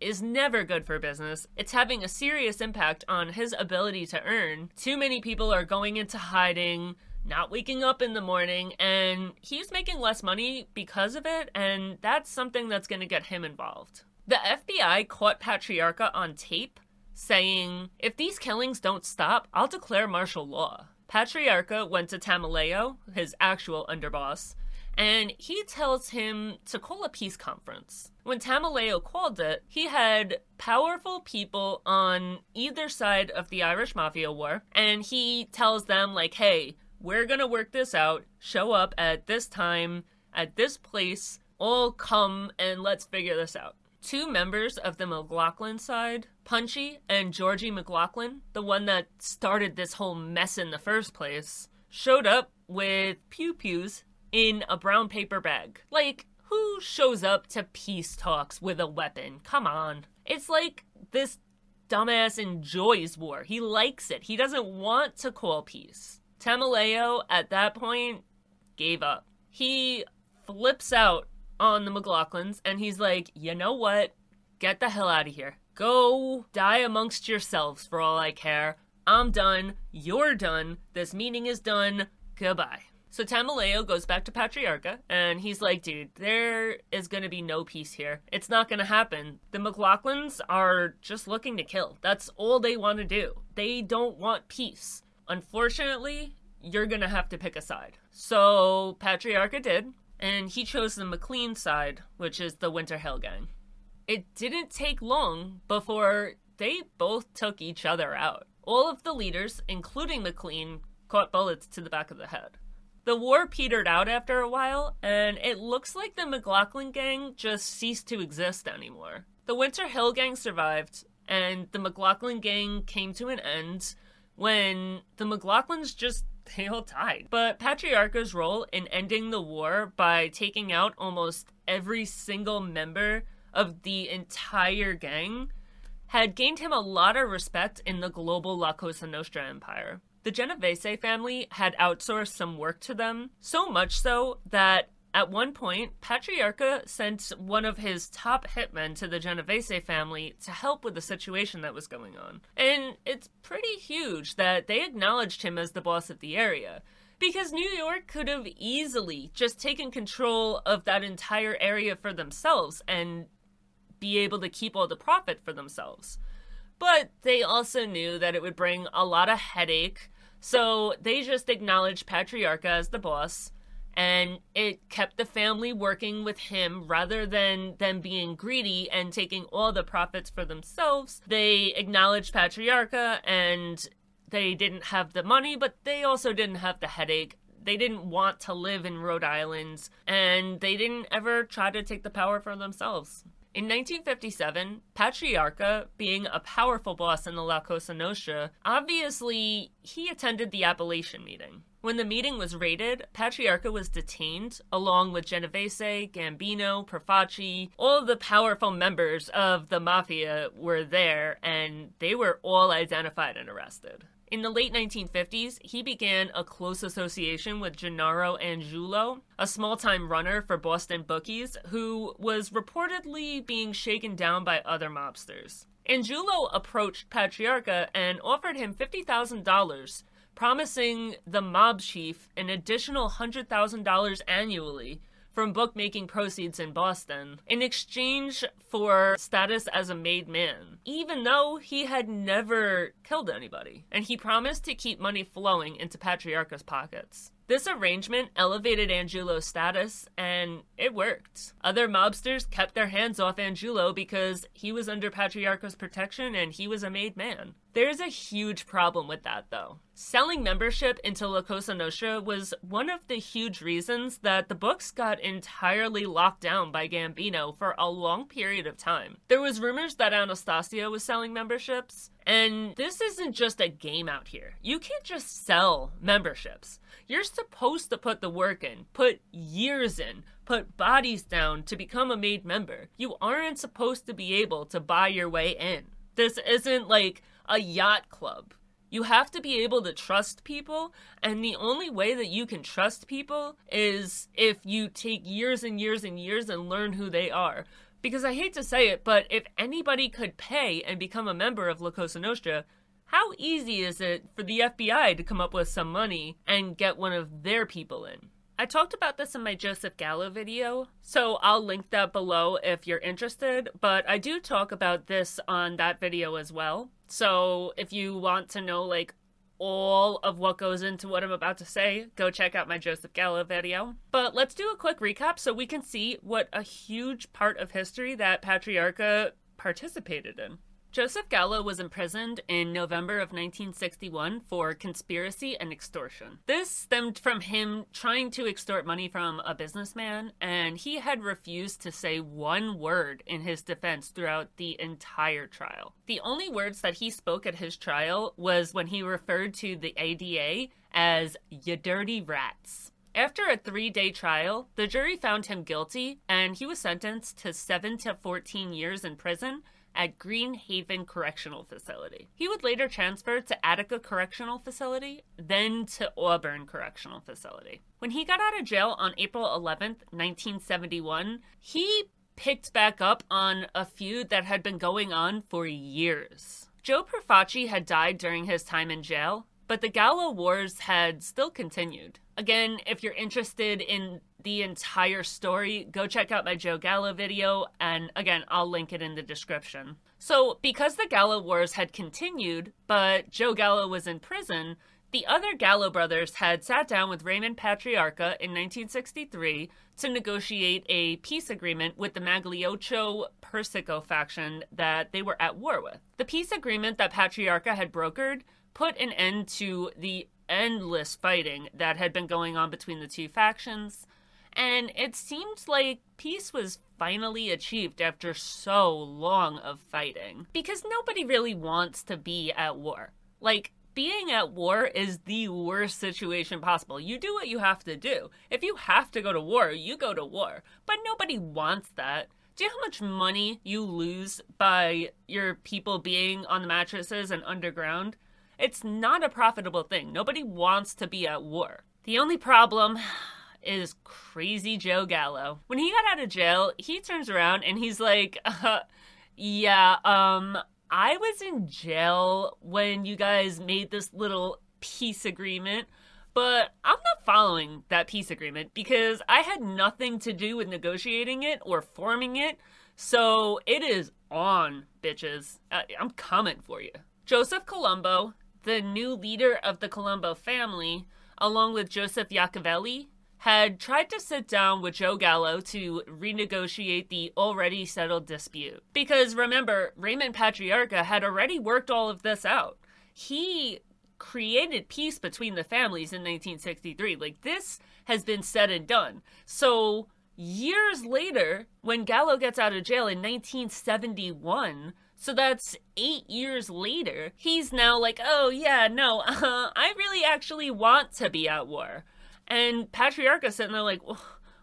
is never good for business. It's having a serious impact on his ability to earn. Too many people are going into hiding, not waking up in the morning, and he's making less money because of it, and that's something that's going to get him involved. The F B I caught Patriarca on tape saying, "If these killings don't stop, I'll declare martial law." Patriarca went to Tameleo, his actual underboss, and he tells him to call a peace conference. When Tameleo called it, he had powerful people on either side of the Irish Mafia War, and he tells them, like, hey, we're gonna work this out, show up at this time, at this place, all come and let's figure this out. Two members of the McLaughlin side, Punchy and Georgie McLaughlin, the one that started this whole mess in the first place, showed up with pew-pews in a brown paper bag. Like, who shows up to peace talks with a weapon? Come on. It's like this dumbass enjoys war. He likes it. He doesn't want to call peace. Tameleo, at that point, gave up. He flips out on the McLaughlins, and he's like, you know what? Get the hell out of here. Go die amongst yourselves for all I care. I'm done. You're done. This meeting is done. Goodbye. So Tameleo goes back to Patriarca, and he's like, dude, there is going to be no peace here. It's not going to happen. The McLaughlins are just looking to kill. That's all they want to do. They don't want peace. Unfortunately, you're going to have to pick a side. So Patriarca did, and he chose the McLean side, which is the Winter Hill Gang. It didn't take long before they both took each other out. All of the leaders, including McLean, caught bullets to the back of the head. The war petered out after a while, and it looks like the McLaughlin gang just ceased to exist anymore. The Winter Hill gang survived, and the McLaughlin gang came to an end when the McLaughlins just, they all died. But Patriarca's role in ending the war by taking out almost every single member of the entire gang had gained him a lot of respect in the global La Cosa Nostra empire. The Genovese family had outsourced some work to them, so much so that at one point, Patriarca sent one of his top hitmen to the Genovese family to help with the situation that was going on. And it's pretty huge that they acknowledged him as the boss of the area, because New York could have easily just taken control of that entire area for themselves and be able to keep all the profit for themselves. But they also knew that it would bring a lot of headache, so they just acknowledged Patriarca as the boss, and it kept the family working with him rather than them being greedy and taking all the profits for themselves. They acknowledged Patriarca, and they didn't have the money, but they also didn't have the headache. They didn't want to live in Rhode Island, and they didn't ever try to take the power for themselves. In nineteen fifty-seven, Patriarca, being a powerful boss in the La Cosa Nostra, obviously he attended the Appalachian meeting. When the meeting was raided, Patriarca was detained, along with Genovese, Gambino, Perfacci. All the powerful members of the mafia were there, and they were all identified and arrested. In the late nineteen fifties, he began a close association with Gennaro Angiulo, a small-time runner for Boston bookies, who was reportedly being shaken down by other mobsters. Angiulo approached Patriarca and offered him fifty thousand dollars, promising the mob chief an additional one hundred thousand dollars annually from bookmaking proceeds in Boston in exchange for status as a made man, even though he had never killed anybody. And he promised to keep money flowing into Patriarca's pockets. This arrangement elevated Angiulo's status, and it worked. Other mobsters kept their hands off Angiulo because he was under Patriarca's protection and he was a made man. There's a huge problem with that, though. Selling membership into La Cosa Nostra was one of the huge reasons that the books got entirely locked down by Gambino for a long period of time. There was rumors that Anastasia was selling memberships, and this isn't just a game out here. You can't just sell memberships. You're supposed to put the work in, put years in, put bodies down to become a made member. You aren't supposed to be able to buy your way in. This isn't like a yacht club. You have to be able to trust people, and the only way that you can trust people is if you take years and years and years and learn who they are. Because I hate to say it, but if anybody could pay and become a member of La Cosa Nostra, how easy is it for the F B I to come up with some money and get one of their people in? I talked about this in my Joseph Gallo video, so I'll link that below if you're interested, but I do talk about this on that video as well. So if you want to know like all of what goes into what I'm about to say, go check out my Joseph Gallo video. But let's do a quick recap so we can see what a huge part of history that Patriarca participated in. Joseph Gallo was imprisoned in November of nineteen sixty-one for conspiracy and extortion. This stemmed from him trying to extort money from a businessman, and he had refused to say one word in his defense throughout the entire trial. The only words that he spoke at his trial was when he referred to the A D A as "you dirty rats." After a three-day trial, the jury found him guilty, and he was sentenced to seven to fourteen years in prison at Green Haven Correctional Facility. He would later transfer to Attica Correctional Facility, then to Auburn Correctional Facility. When he got out of jail on April eleventh, nineteen seventy-one, he picked back up on a feud that had been going on for years. Joe Perfacci had died during his time in jail, but the Gallo Wars had still continued. Again, if you're interested in the entire story, go check out my Joe Gallo video, and again, I'll link it in the description. So, because the Gallo Wars had continued, but Joe Gallo was in prison, the other Gallo brothers had sat down with Raymond Patriarca in nineteen sixty-three to negotiate a peace agreement with the Magliocco-Persico faction that they were at war with. The peace agreement that Patriarca had brokered put an end to the endless fighting that had been going on between the two factions, and it seemed like peace was finally achieved after so long of fighting. Because nobody really wants to be at war. Like, being at war is the worst situation possible. You do what you have to do. If you have to go to war, you go to war. But nobody wants that. Do you know how much money you lose by your people being on the mattresses and underground? It's not a profitable thing. Nobody wants to be at war. The only problem is crazy Joe Gallo. When he got out of jail, he turns around and he's like, uh, yeah, um, I was in jail when you guys made this little peace agreement, but I'm not following that peace agreement because I had nothing to do with negotiating it or forming it, so it is on, bitches. I- I'm coming for you. Joseph Colombo, the new leader of the Colombo family, along with Joseph Iacovelli, had tried to sit down with Joe Gallo to renegotiate the already settled dispute. Because remember, Raymond Patriarca had already worked all of this out. He created peace between the families in nineteen sixty-three. Like, this has been said and done. So years later when Gallo gets out of jail in nineteen seventy-one. So that's eight years later. He's now like, oh, yeah, no, uh, I really actually want to be at war. And Patriarca sitting there like,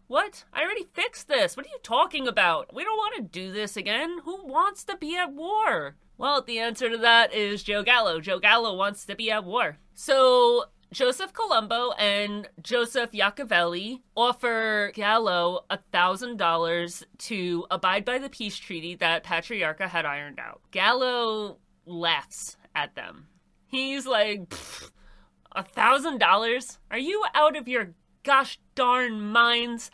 what? I already fixed this. What are you talking about? We don't want to do this again. Who wants to be at war? Well, the answer to that is Joe Gallo. Joe Gallo wants to be at war. So Joseph Colombo and Joseph Iacovelli offer Gallo one thousand dollars to abide by the peace treaty that Patriarca had ironed out. Gallo laughs at them. He's like, one thousand dollars? Are you out of your gosh darn minds?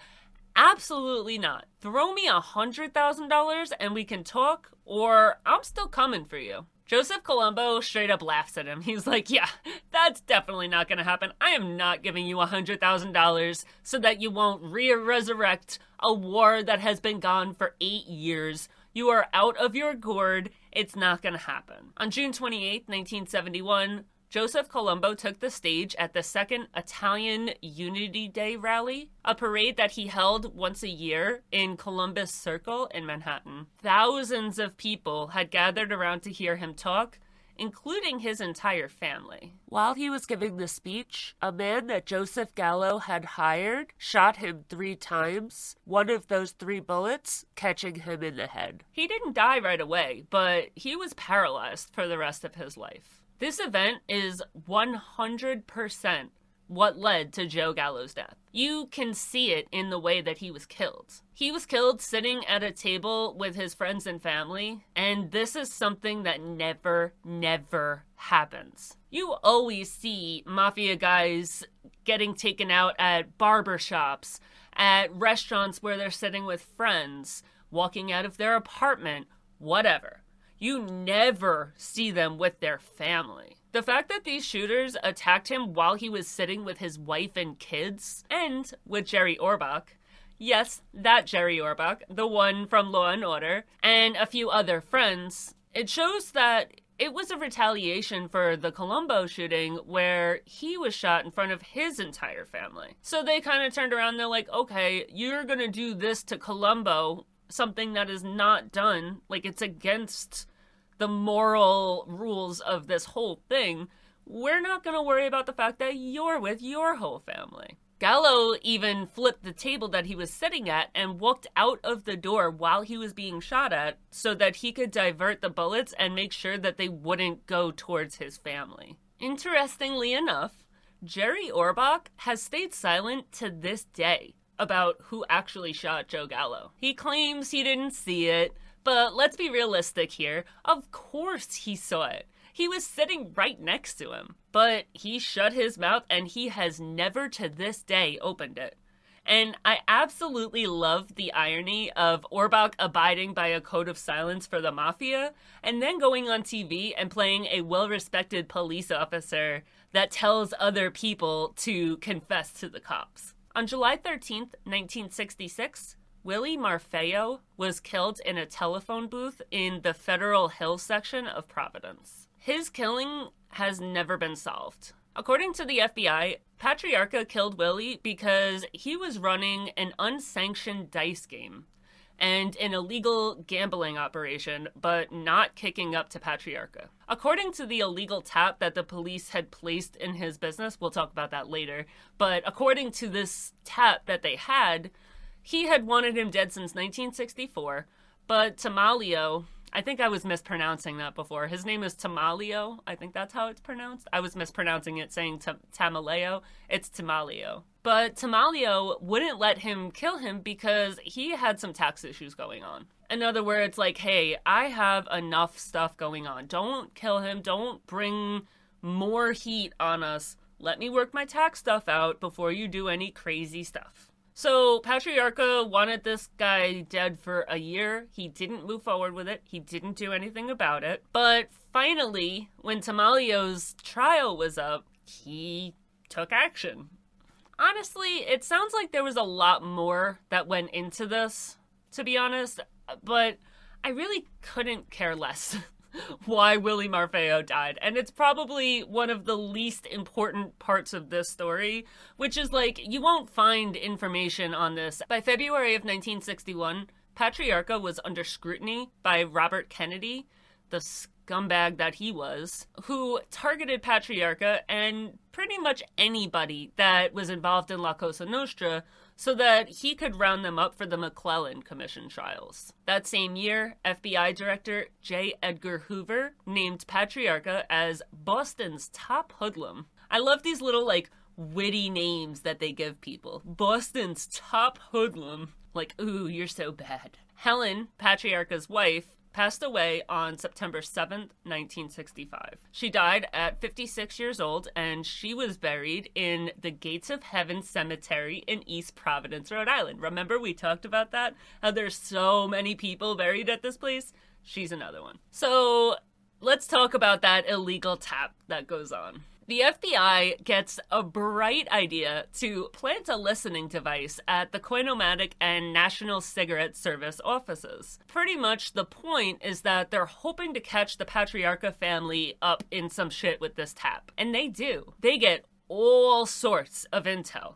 Absolutely not. Throw me one hundred thousand dollars and we can talk, or I'm still coming for you. Joseph Colombo straight up laughs at him. He's like, yeah, that's definitely not going to happen. I am not giving you one hundred thousand dollars so that you won't re-resurrect a war that has been gone for eight years. You are out of your gourd. It's not going to happen. On June twenty-eighth, nineteen seventy-one, Joseph Colombo took the stage at the second Italian Unity Day rally, a parade that he held once a year in Columbus Circle in Manhattan. Thousands of people had gathered around to hear him talk, including his entire family. While he was giving the speech, a man that Joseph Gallo had hired shot him three times, one of those three bullets catching him in the head. He didn't die right away, but he was paralyzed for the rest of his life. This event is one hundred percent what led to Joe Gallo's death. You can see it in the way that he was killed. He was killed sitting at a table with his friends and family, and this is something that never, never happens. You always see mafia guys getting taken out at barbershops, at restaurants where they're sitting with friends, walking out of their apartment, whatever. You never see them with their family. The fact that these shooters attacked him while he was sitting with his wife and kids, and with Jerry Orbach, yes, that Jerry Orbach, the one from Law and Order, and a few other friends, it shows that it was a retaliation for the Colombo shooting where he was shot in front of his entire family. So they kind of turned around and they're like, okay, you're gonna do this to Colombo, something that is not done, like it's against the moral rules of this whole thing. We're not going to worry about the fact that you're with your whole family. Gallo even flipped the table that he was sitting at and walked out of the door while he was being shot at so that he could divert the bullets and make sure that they wouldn't go towards his family. Interestingly enough, Jerry Orbach has stayed silent to this day about who actually shot Joe Gallo. He claims he didn't see it, but let's be realistic here. Of course he saw it. He was sitting right next to him. But he shut his mouth and he has never to this day opened it. And I absolutely love the irony of Orbach abiding by a code of silence for the mafia and then going on T V and playing a well-respected police officer that tells other people to confess to the cops. On July thirteenth, nineteen sixty-six, Willie Marfeo was killed in a telephone booth in the Federal Hill section of Providence. His killing has never been solved. According to the F B I, Patriarca killed Willie because he was running an unsanctioned dice game and an illegal gambling operation, but not kicking up to Patriarca. According to the illegal tap that the police had placed in his business, we'll talk about that later, but according to this tap that they had, he had wanted him dead since nineteen sixty-four, but Tameleo, I think I was mispronouncing that before. His name is Tameleo. I think that's how it's pronounced. I was mispronouncing it saying t- Tameleo. It's Tameleo. But Tameleo wouldn't let him kill him because he had some tax issues going on. In other words, like, hey, I have enough stuff going on. Don't kill him. Don't bring more heat on us. Let me work my tax stuff out before you do any crazy stuff. So Patriarca wanted this guy dead for a year. He didn't move forward with it. He didn't do anything about it. But finally, when Tamaleo's trial was up, he took action. Honestly, it sounds like there was a lot more that went into this, to be honest, but I really couldn't care less. why Willie Marfeo died. And it's probably one of the least important parts of this story, which is, like, you won't find information on this. By February of nineteen sixty-one, Patriarca was under scrutiny by Robert Kennedy, the scumbag that he was, who targeted Patriarca and pretty much anybody that was involved in La Cosa Nostra so that he could round them up for the McClellan Commission trials. That same year, F B I Director J. Edgar Hoover named Patriarca as Boston's top hoodlum. I love these little, like, witty names that they give people. Boston's top hoodlum. Like, ooh, you're so bad. Helen, Patriarca's wife, passed away on September seventh, nineteen sixty-five. She died at fifty-six years old, and she was buried in the Gates of Heaven Cemetery in East Providence, Rhode Island. Remember we talked about that? How there's so many people buried at this place? She's another one. So let's talk about that illegal tap that goes on. The F B I gets a bright idea to plant a listening device at the Coinomatic and National Cigarette Service offices. Pretty much the point is that they're hoping to catch the Patriarca family up in some shit with this tap. And they do. They get all sorts of intel.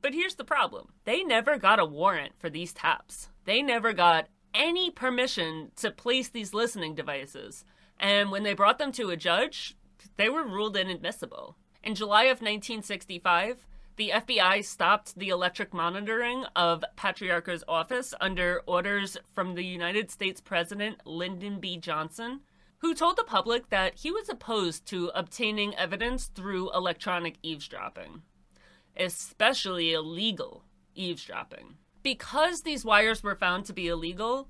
But here's the problem. They never got a warrant for these taps. They never got any permission to place these listening devices. And when they brought them to a judge, they were ruled inadmissible. In July of nineteen sixty-five, the F B I stopped the electric monitoring of Patriarca's office under orders from the United States President Lyndon B. Johnson, who told the public that he was opposed to obtaining evidence through electronic eavesdropping, especially illegal eavesdropping. Because these wires were found to be illegal,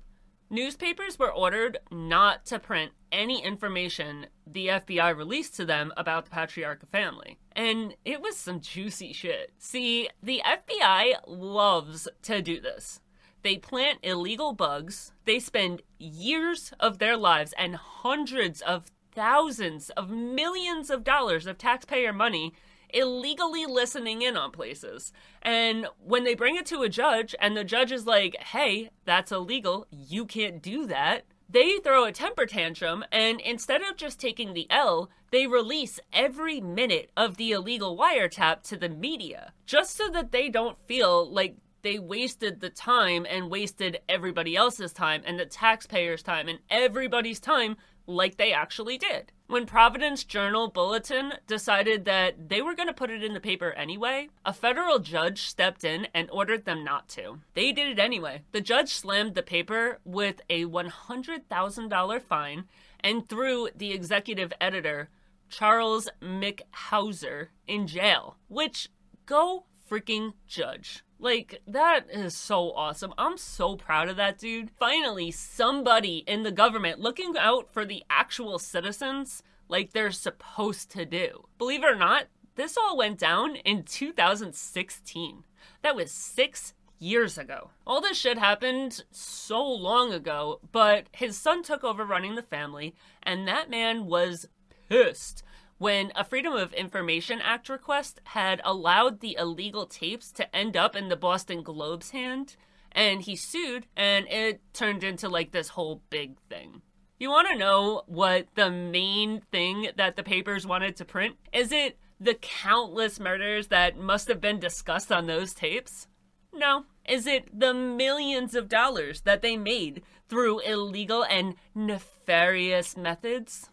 newspapers were ordered not to print any information the F B I released to them about the Patriarca family. And it was some juicy shit. See, the F B I loves to do this. They plant illegal bugs. They spend years of their lives and hundreds of thousands of millions of dollars of taxpayer money illegally listening in on places. And when they bring it to a judge and the judge is like, hey, that's illegal, you can't do that, they throw a temper tantrum, and instead of just taking the L, they release every minute of the illegal wiretap to the media, just so that they don't feel like they wasted the time and wasted everybody else's time and the taxpayers' time and everybody's time like they actually did. When Providence Journal Bulletin decided that they were going to put it in the paper anyway, a federal judge stepped in and ordered them not to. They did it anyway. The judge slammed the paper with a one hundred thousand dollars fine and threw the executive editor, Charles McHauser, in jail. Which, go freaking judge. Like, that is so awesome. I'm so proud of that dude. Finally, somebody in the government looking out for the actual citizens like they're supposed to do. Believe it or not, this all went down in two thousand sixteen. That was six years ago. All this shit happened so long ago, but his son took over running the family, and that man was pissed when a Freedom of Information Act request had allowed the illegal tapes to end up in the Boston Globe's hand, and he sued, and it turned into, like, this whole big thing. You want to know what the main thing that the papers wanted to print? Is it the countless murders that must have been discussed on those tapes? No. Is it the millions of dollars that they made through illegal and nefarious methods?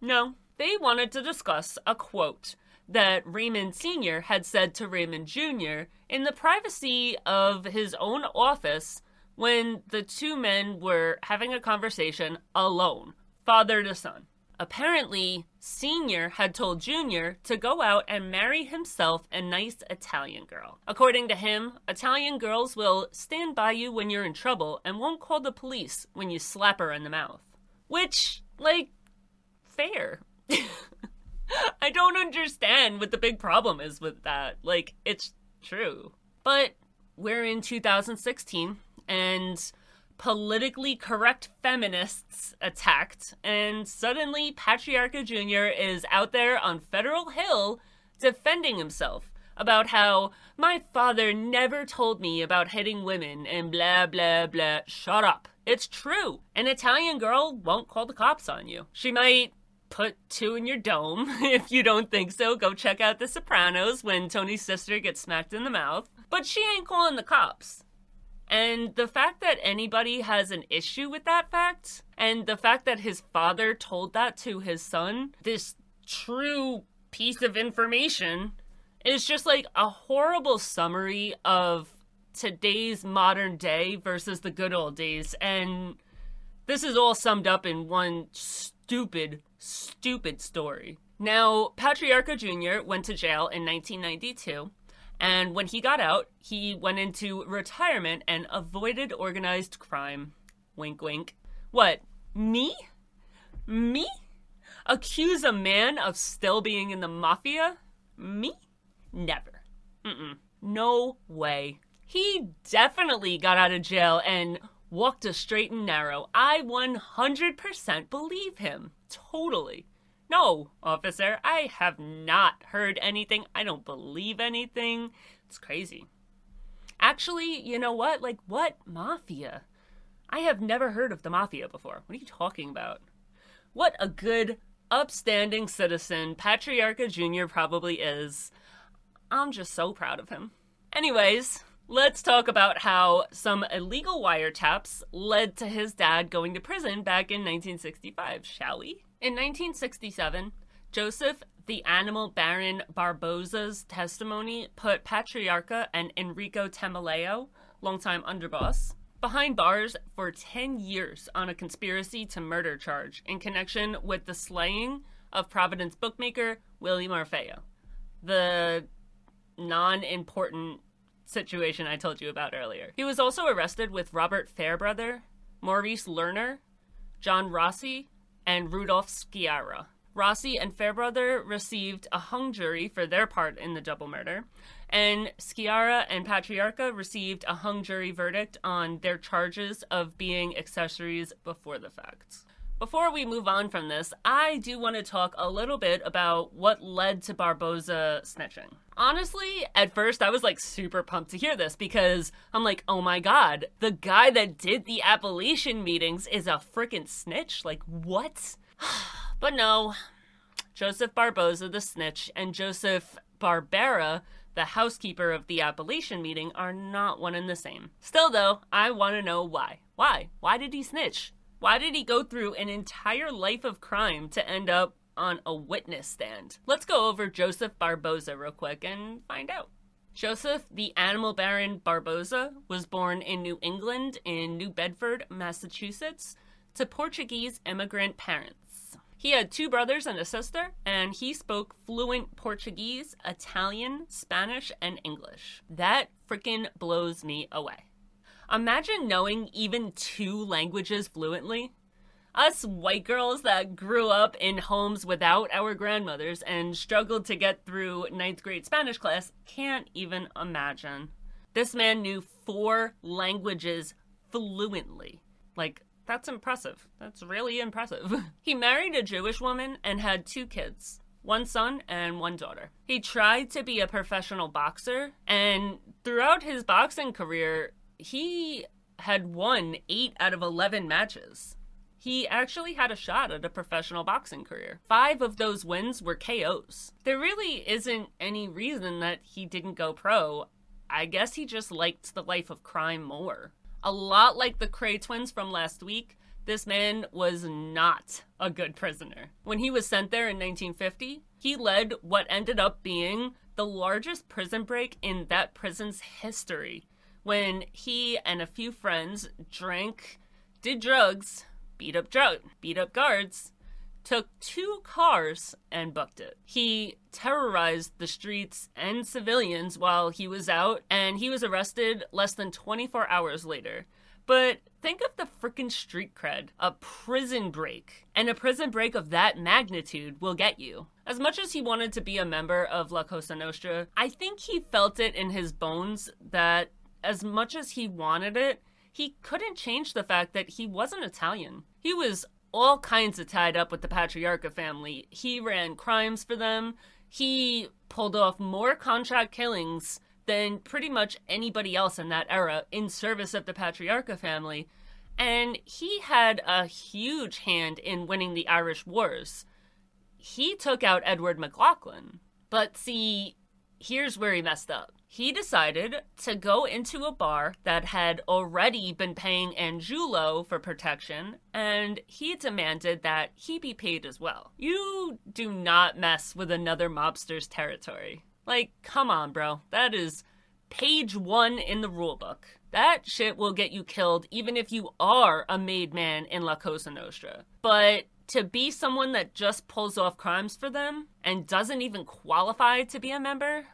No. They wanted to discuss a quote that Raymond Senior had said to Raymond Junior in the privacy of his own office when the two men were having a conversation alone, father to son. Apparently, Senior had told Junior to go out and marry himself a nice Italian girl. According to him, Italian girls will stand by you when you're in trouble and won't call the police when you slap her in the mouth. Which, like, fair. I don't understand what the big problem is with that. Like, it's true. But we're in two thousand sixteen, and politically correct feminists attacked, and suddenly Patriarca Junior is out there on Federal Hill defending himself about how my father never told me about hitting women and blah, blah, blah. Shut up. It's true. An Italian girl won't call the cops on you. She might put two in your dome. If you don't think so, go check out The Sopranos when Tony's sister gets smacked in the mouth. But she ain't calling the cops. And the fact that anybody has an issue with that fact, and the fact that his father told that to his son, this true piece of information, is just like a horrible summary of today's modern day versus the good old days. And this is all summed up in one stupid, stupid story. Now, Patriarca Junior went to jail in nineteen ninety-two. And when he got out, he went into retirement and avoided organized crime. Wink, wink. What? Me? Me? Accuse a man of still being in the mafia? Me? Never. Mm-mm. No way. He definitely got out of jail and walked a straight and narrow. I one hundred percent believe him. Totally. No, officer, I have not heard anything. I don't believe anything. It's crazy. Actually, you know what? Like, what mafia? I have never heard of the mafia before. What are you talking about? What a good, upstanding citizen Patriarca Junior probably is. I'm just so proud of him. Anyways, let's talk about how some illegal wiretaps led to his dad going to prison back in nineteen sixty-five, shall we? In nineteen sixty-seven, Joseph the Animal Baron Barboza's testimony put Patriarca and Enrico Tameleo, longtime underboss, behind bars for ten years on a conspiracy to murder charge in connection with the slaying of Providence bookmaker Willie Marfeo, the non-important situation I told you about earlier. He was also arrested with Robert Fairbrother, Maurice Lerner, John Rossi, and Rudolph Sciarra. Rossi and Fairbrother received a hung jury for their part in the double murder, and Sciarra and Patriarca received a hung jury verdict on their charges of being accessories before the fact. Before we move on from this, I do want to talk a little bit about what led to Barboza snitching. Honestly, at first I was like super pumped to hear this because I'm like, oh my god, the guy that did the Appalachian meetings is a freaking snitch? Like, what? But no, Joseph Barboza the snitch and Joseph Barbera, the housekeeper of the Appalachian meeting, are not one and the same. Still though, I want to know why. Why? Why did he snitch? Why did he go through an entire life of crime to end up on a witness stand? Let's go over Joseph Barboza real quick and find out. Joseph the Animal Baron Barboza was born in New England in New Bedford, Massachusetts, to Portuguese immigrant parents. He had two brothers and a sister, and he spoke fluent Portuguese, Italian, Spanish, and English. That freaking blows me away. Imagine knowing even two languages fluently. Us white girls that grew up in homes without our grandmothers and struggled to get through ninth grade Spanish class can't even imagine. This man knew four languages fluently. Like, that's impressive. That's really impressive. He married a Jewish woman and had two kids, one son and one daughter. He tried to be a professional boxer, and throughout his boxing career, he had won eight out of eleven matches. He actually had a shot at a professional boxing career. Five of those wins were K Os. There really isn't any reason that he didn't go pro. I guess he just liked the life of crime more. A lot like the Cray twins from last week, this man was not a good prisoner. When he was sent there in nineteen fifty, he led what ended up being the largest prison break in that prison's history, when he and a few friends drank, did drugs, beat up drug, beat up guards, took two cars and booked it. He terrorized the streets and civilians while he was out, and he was arrested less than twenty-four hours later. But think of the freaking street cred a prison break, and a prison break of that magnitude will get you. As much as he wanted to be a member of La Cosa Nostra, I think he felt it in his bones that as much as he wanted it, he couldn't change the fact that he wasn't Italian. He was all kinds of tied up with the Patriarca family. He ran crimes for them. he pulled off more contract killings than pretty much anybody else in that era in service of the Patriarca family, and he had a huge hand in winning the Irish Wars. He took out Edward McLaughlin. But see, here's where he messed up. He decided to go into a bar that had already been paying Angiulo for protection, and he demanded that he be paid as well. You do not mess with another mobster's territory. Like, come on, bro. That is page one in the rulebook. That shit will get you killed even if you are a made man in La Cosa Nostra. But to be someone that just pulls off crimes for them and doesn't even qualify to be a member?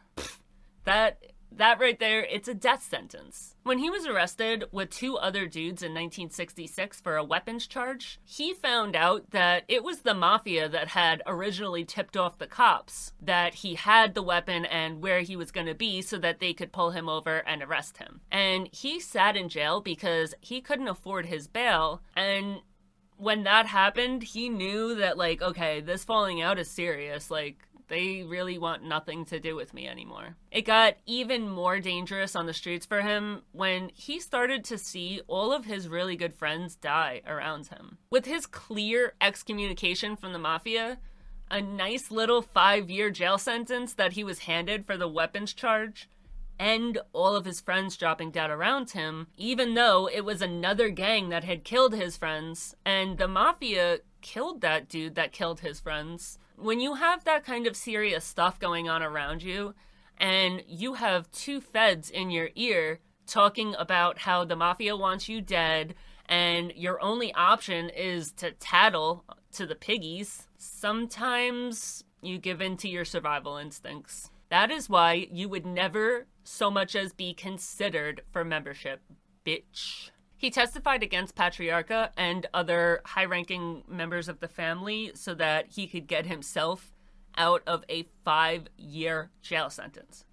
That that right there, it's a death sentence. When he was arrested with two other dudes in nineteen sixty-six for a weapons charge, he found out that it was the mafia that had originally tipped off the cops that he had the weapon and where he was going to be so that they could pull him over and arrest him. And he sat in jail because he couldn't afford his bail. And when that happened, he knew that, like, okay, this falling out is serious. Like, they really want nothing to do with me anymore. It got even more dangerous on the streets for him when he started to see all of his really good friends die around him. With his clear excommunication from the mafia, a nice little five-year jail sentence that he was handed for the weapons charge, and all of his friends dropping dead around him, even though it was another gang that had killed his friends, and the mafia killed that dude that killed his friends. When you have that kind of serious stuff going on around you, and you have two feds in your ear talking about how the mafia wants you dead, and your only option is to tattle to the piggies, sometimes you give in to your survival instincts. That is why you would never so much as be considered for membership, bitch. He testified against Patriarca and other high-ranking members of the family so that he could get himself out of a five-year jail sentence.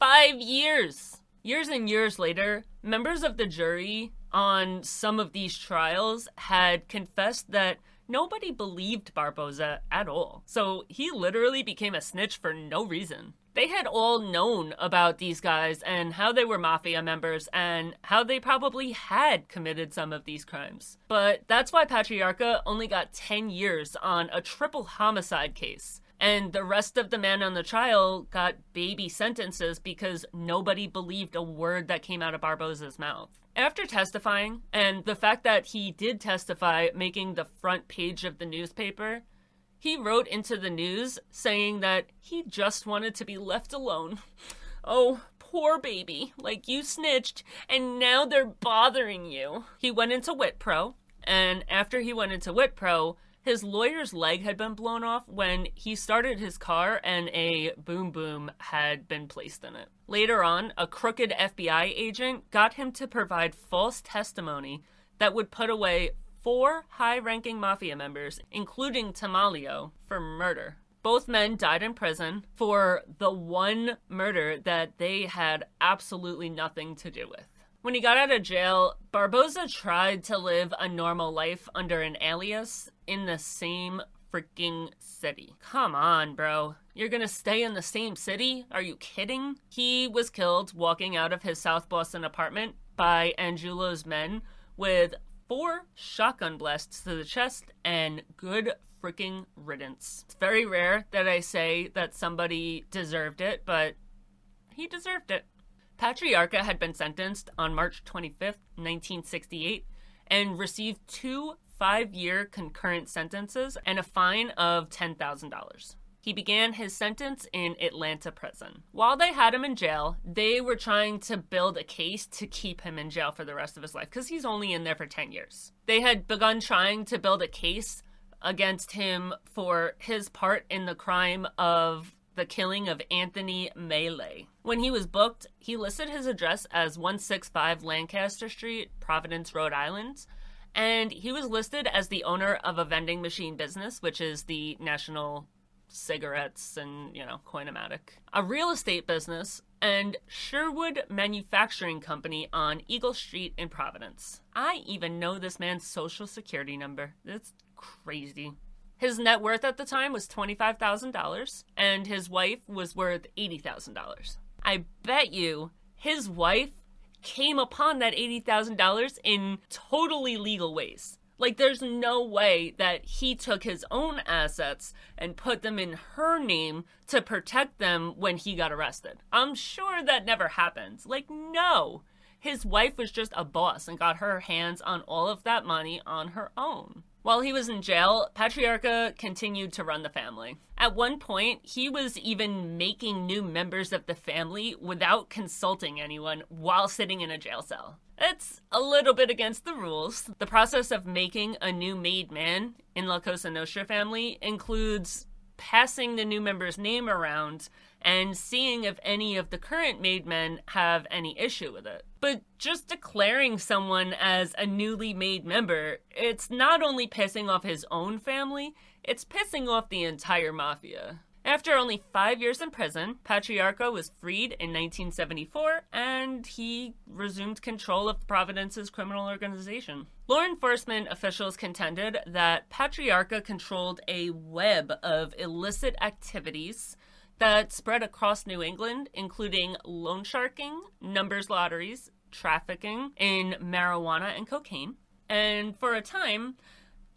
Five years! Years and years later, members of the jury on some of these trials had confessed that nobody believed Barboza at all, so he literally became a snitch for no reason. They had all known about these guys and how they were mafia members and how they probably had committed some of these crimes. But that's why Patriarca only got ten years on a triple homicide case, and the rest of the men on the trial got baby sentences because nobody believed a word that came out of Barboza's mouth. After testifying, and the fact that he did testify making the front page of the newspaper, he wrote into the news saying that he just wanted to be left alone. Oh, poor baby. Like, you snitched, and now they're bothering you. He went into WitPro, and after he went into WitPro, his lawyer's leg had been blown off when he started his car and a boom boom had been placed in it. Later on, a crooked F B I agent got him to provide false testimony that would put away four high-ranking mafia members, including Tameleo, for murder. Both men died in prison for the one murder that they had absolutely nothing to do with. When he got out of jail, Barboza tried to live a normal life under an alias in the same freaking city. Come on, bro. You're gonna stay in the same city? Are you kidding? He was killed walking out of his South Boston apartment by Angiulo's men with four shotgun blasts to the chest and good freaking riddance. It's very rare that I say that somebody deserved it, but he deserved it. Patriarca had been sentenced on March twenty-fifth, nineteen sixty-eight, and received two five-year concurrent sentences and a fine of ten thousand dollars. He began his sentence in Atlanta prison. While they had him in jail, they were trying to build a case to keep him in jail for the rest of his life, because he's only in there for ten years. They had begun trying to build a case against him for his part in the crime of the killing of Anthony Melee. When he was booked, he listed his address as one sixty-five Lancaster Street, Providence, Rhode Island, and he was listed as the owner of a vending machine business, which is the National Cigarettes and, you know, Coin-O-Matic, a real estate business, and Sherwood Manufacturing Company on Eagle Street in Providence. I even know this man's social security number. That's crazy. His net worth at the time was twenty-five thousand dollars, and his wife was worth eighty thousand dollars. I bet you his wife came upon that eighty thousand dollars in totally legal ways. Like, there's no way that he took his own assets and put them in her name to protect them when he got arrested. I'm sure that never happened. Like, no. His wife was just a boss and got her hands on all of that money on her own. While he was in jail, Patriarca continued to run the family. At one point, he was even making new members of the family without consulting anyone while sitting in a jail cell. It's a little bit against the rules. The process of making a new made man in La Cosa Nostra family includes passing the new member's name around and seeing if any of the current made men have any issue with it. But just declaring someone as a newly made member, it's not only pissing off his own family, it's pissing off the entire mafia. After only five years in prison, Patriarca was freed in nineteen seventy-four, and he resumed control of Providence's criminal organization. Law enforcement officials contended that Patriarca controlled a web of illicit activities that spread across New England, including loan sharking, numbers lotteries, trafficking in marijuana and cocaine, and for a time,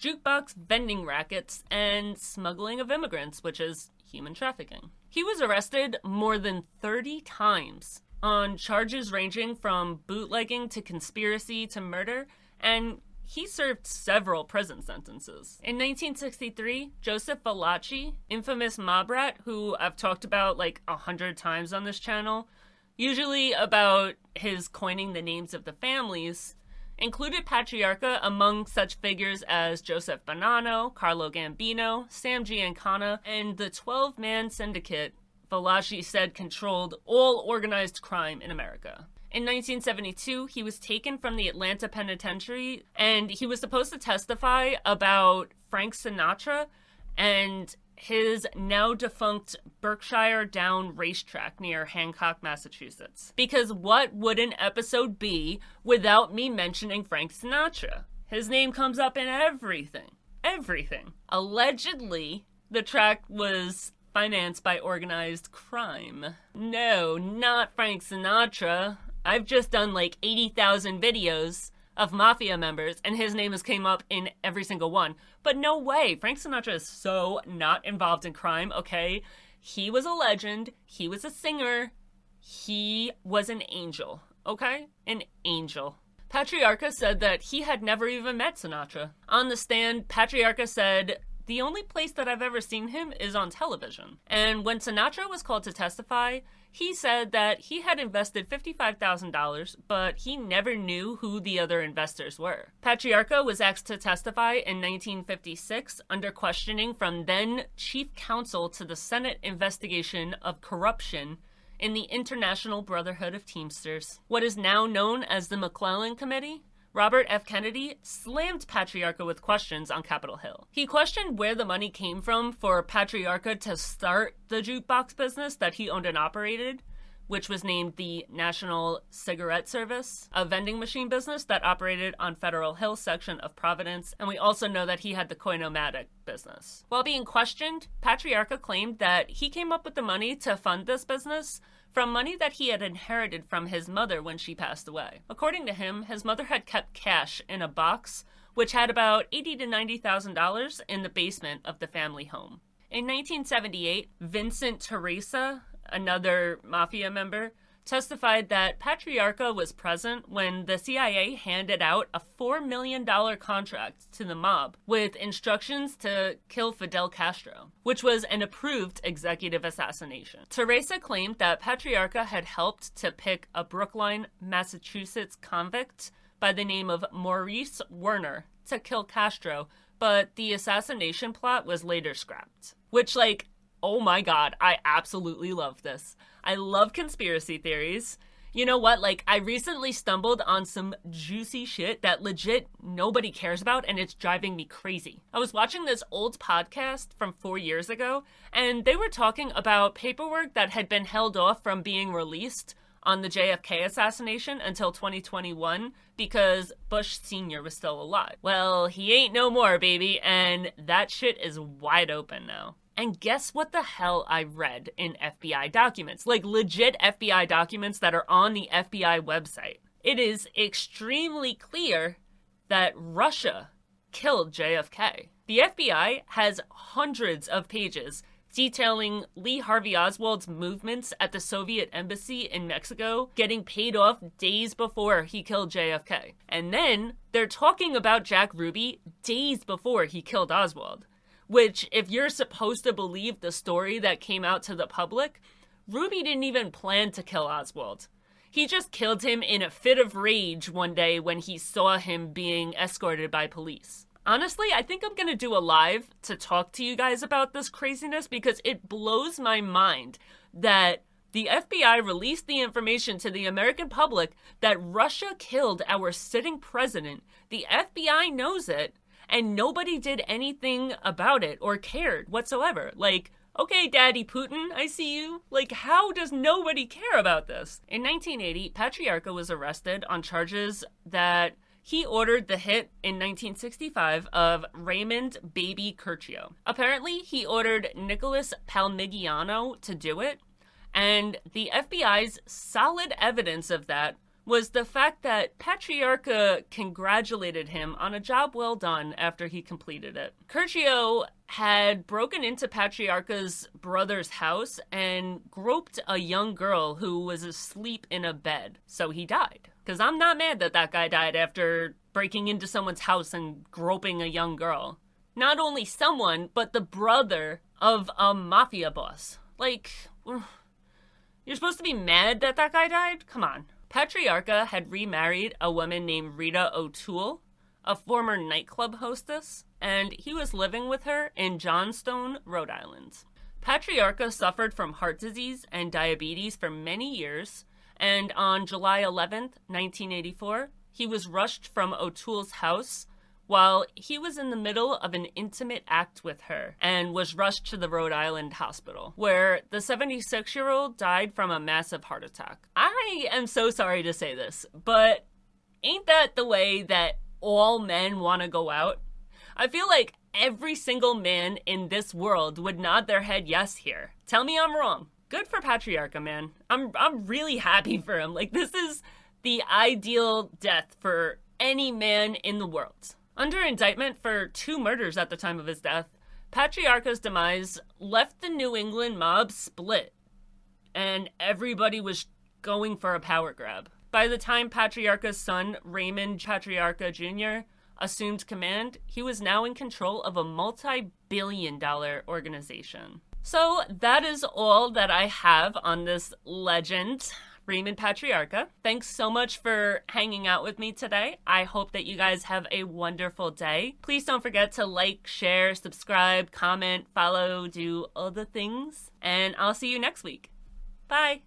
jukebox vending rackets and smuggling of immigrants, which is human trafficking. He was arrested more than thirty times on charges ranging from bootlegging to conspiracy to murder, and he served several prison sentences. In nineteen sixty-three, Joseph Valachi, infamous mob rat who I've talked about like a hundred times on this channel, usually about his coining the names of the families, included Patriarca among such figures as Joseph Bonanno, Carlo Gambino, Sam Giancana, and the twelve-man syndicate Valachi said controlled all organized crime in America. In nineteen seventy-two, he was taken from the Atlanta Penitentiary, and he was supposed to testify about Frank Sinatra and his now-defunct Berkshire Down racetrack near Hancock, Massachusetts. Because what would an episode be without me mentioning Frank Sinatra? His name comes up in everything. Everything. Allegedly, the track was financed by organized crime. No, not Frank Sinatra. I've just done like eighty thousand videos of mafia members, and his name has came up in every single one. But no way. Frank Sinatra is so not involved in crime, okay? He was a legend. He was a singer. He was an angel, okay? An angel. Patriarca said that he had never even met Sinatra. On the stand, Patriarca said, "The only place that I've ever seen him is on television." And when Sinatra was called to testify, he said that he had invested fifty-five thousand dollars, but he never knew who the other investors were. Patriarca was asked to testify in nineteen fifty-six under questioning from then chief counsel to the Senate investigation of corruption in the International Brotherhood of Teamsters. What is now known as the McClellan Committee, Robert F. Kennedy slammed Patriarca with questions on Capitol Hill. He questioned where the money came from for Patriarca to start the jukebox business that he owned and operated, which was named the National Cigarette Service, a vending machine business that operated on Federal Hill section of Providence, and we also know that he had the Coinomatic business. While being questioned, Patriarca claimed that he came up with the money to fund this business from money that he had inherited from his mother when she passed away. According to him, his mother had kept cash in a box, which had about eighty thousand to ninety thousand dollars in the basement of the family home. In nineteen seventy-eight, Vincent Teresa, another mafia member, testified that Patriarca was present when the C I A handed out a four million dollars contract to the mob with instructions to kill Fidel Castro, which was an approved executive assassination. Teresa claimed that Patriarca had helped to pick a Brookline, Massachusetts convict by the name of Maurice Werner to kill Castro, but the assassination plot was later scrapped. Which, like, oh my God, I absolutely love this. I love conspiracy theories. You know what? Like, I recently stumbled on some juicy shit that legit nobody cares about, and it's driving me crazy. I was watching this old podcast from four years ago, and they were talking about paperwork that had been held off from being released on the J F K assassination until twenty twenty-one because Bush Senior was still alive. Well, he ain't no more, baby, and that shit is wide open now. And guess what the hell I read in F B I documents? Like, legit F B I documents that are on the F B I website. It is extremely clear that Russia killed J F K. The F B I has hundreds of pages detailing Lee Harvey Oswald's movements at the Soviet embassy in Mexico, getting paid off days before he killed J F K. And then they're talking about Jack Ruby days before he killed Oswald. Which, if you're supposed to believe the story that came out to the public, Ruby didn't even plan to kill Oswald. He just killed him in a fit of rage one day when he saw him being escorted by police. Honestly, I think I'm going to do a live to talk to you guys about this craziness because it blows my mind that the F B I released the information to the American public that Russia killed our sitting president. The F B I knows it. And nobody did anything about it or cared whatsoever. Like, okay, Daddy Putin, I see you. Like, how does nobody care about this? In nineteen eighty, Patriarca was arrested on charges that he ordered the hit in nineteen sixty-five of Raymond Baby Curcio. Apparently, he ordered Nicholas Palmigiano to do it. And the F B I's solid evidence of that was the fact that Patriarca congratulated him on a job well done after he completed it. Curcio had broken into Patriarca's brother's house and groped a young girl who was asleep in a bed, so he died. Because I'm not mad that that guy died after breaking into someone's house and groping a young girl. Not only someone, but the brother of a mafia boss. Like, you're supposed to be mad that that guy died? Come on. Patriarca had remarried a woman named Rita O'Toole, a former nightclub hostess, and he was living with her in Johnstone, Rhode Island. Patriarca suffered from heart disease and diabetes for many years, and on July eleventh, nineteen eighty-four, he was rushed from O'Toole's house while he was in the middle of an intimate act with her and was rushed to the Rhode Island hospital, where the seventy-six-year-old died from a massive heart attack. I am so sorry to say this, but ain't that the way that all men want to go out? I feel like every single man in this world would nod their head yes here. Tell me I'm wrong. Good for Patriarca, man. I'm, I'm really happy for him. Like, this is the ideal death for any man in the world. Under indictment for two murders at the time of his death, Patriarca's demise left the New England mob split, and everybody was going for a power grab. By the time Patriarca's son, Raymond Patriarca Junior, assumed command, he was now in control of a multi-billion dollar organization. So that is all that I have on this legend, Raymond Patriarca. Thanks so much for hanging out with me today. I hope that you guys have a wonderful day. Please don't forget to like, share, subscribe, comment, follow, do all the things. And I'll see you next week. Bye.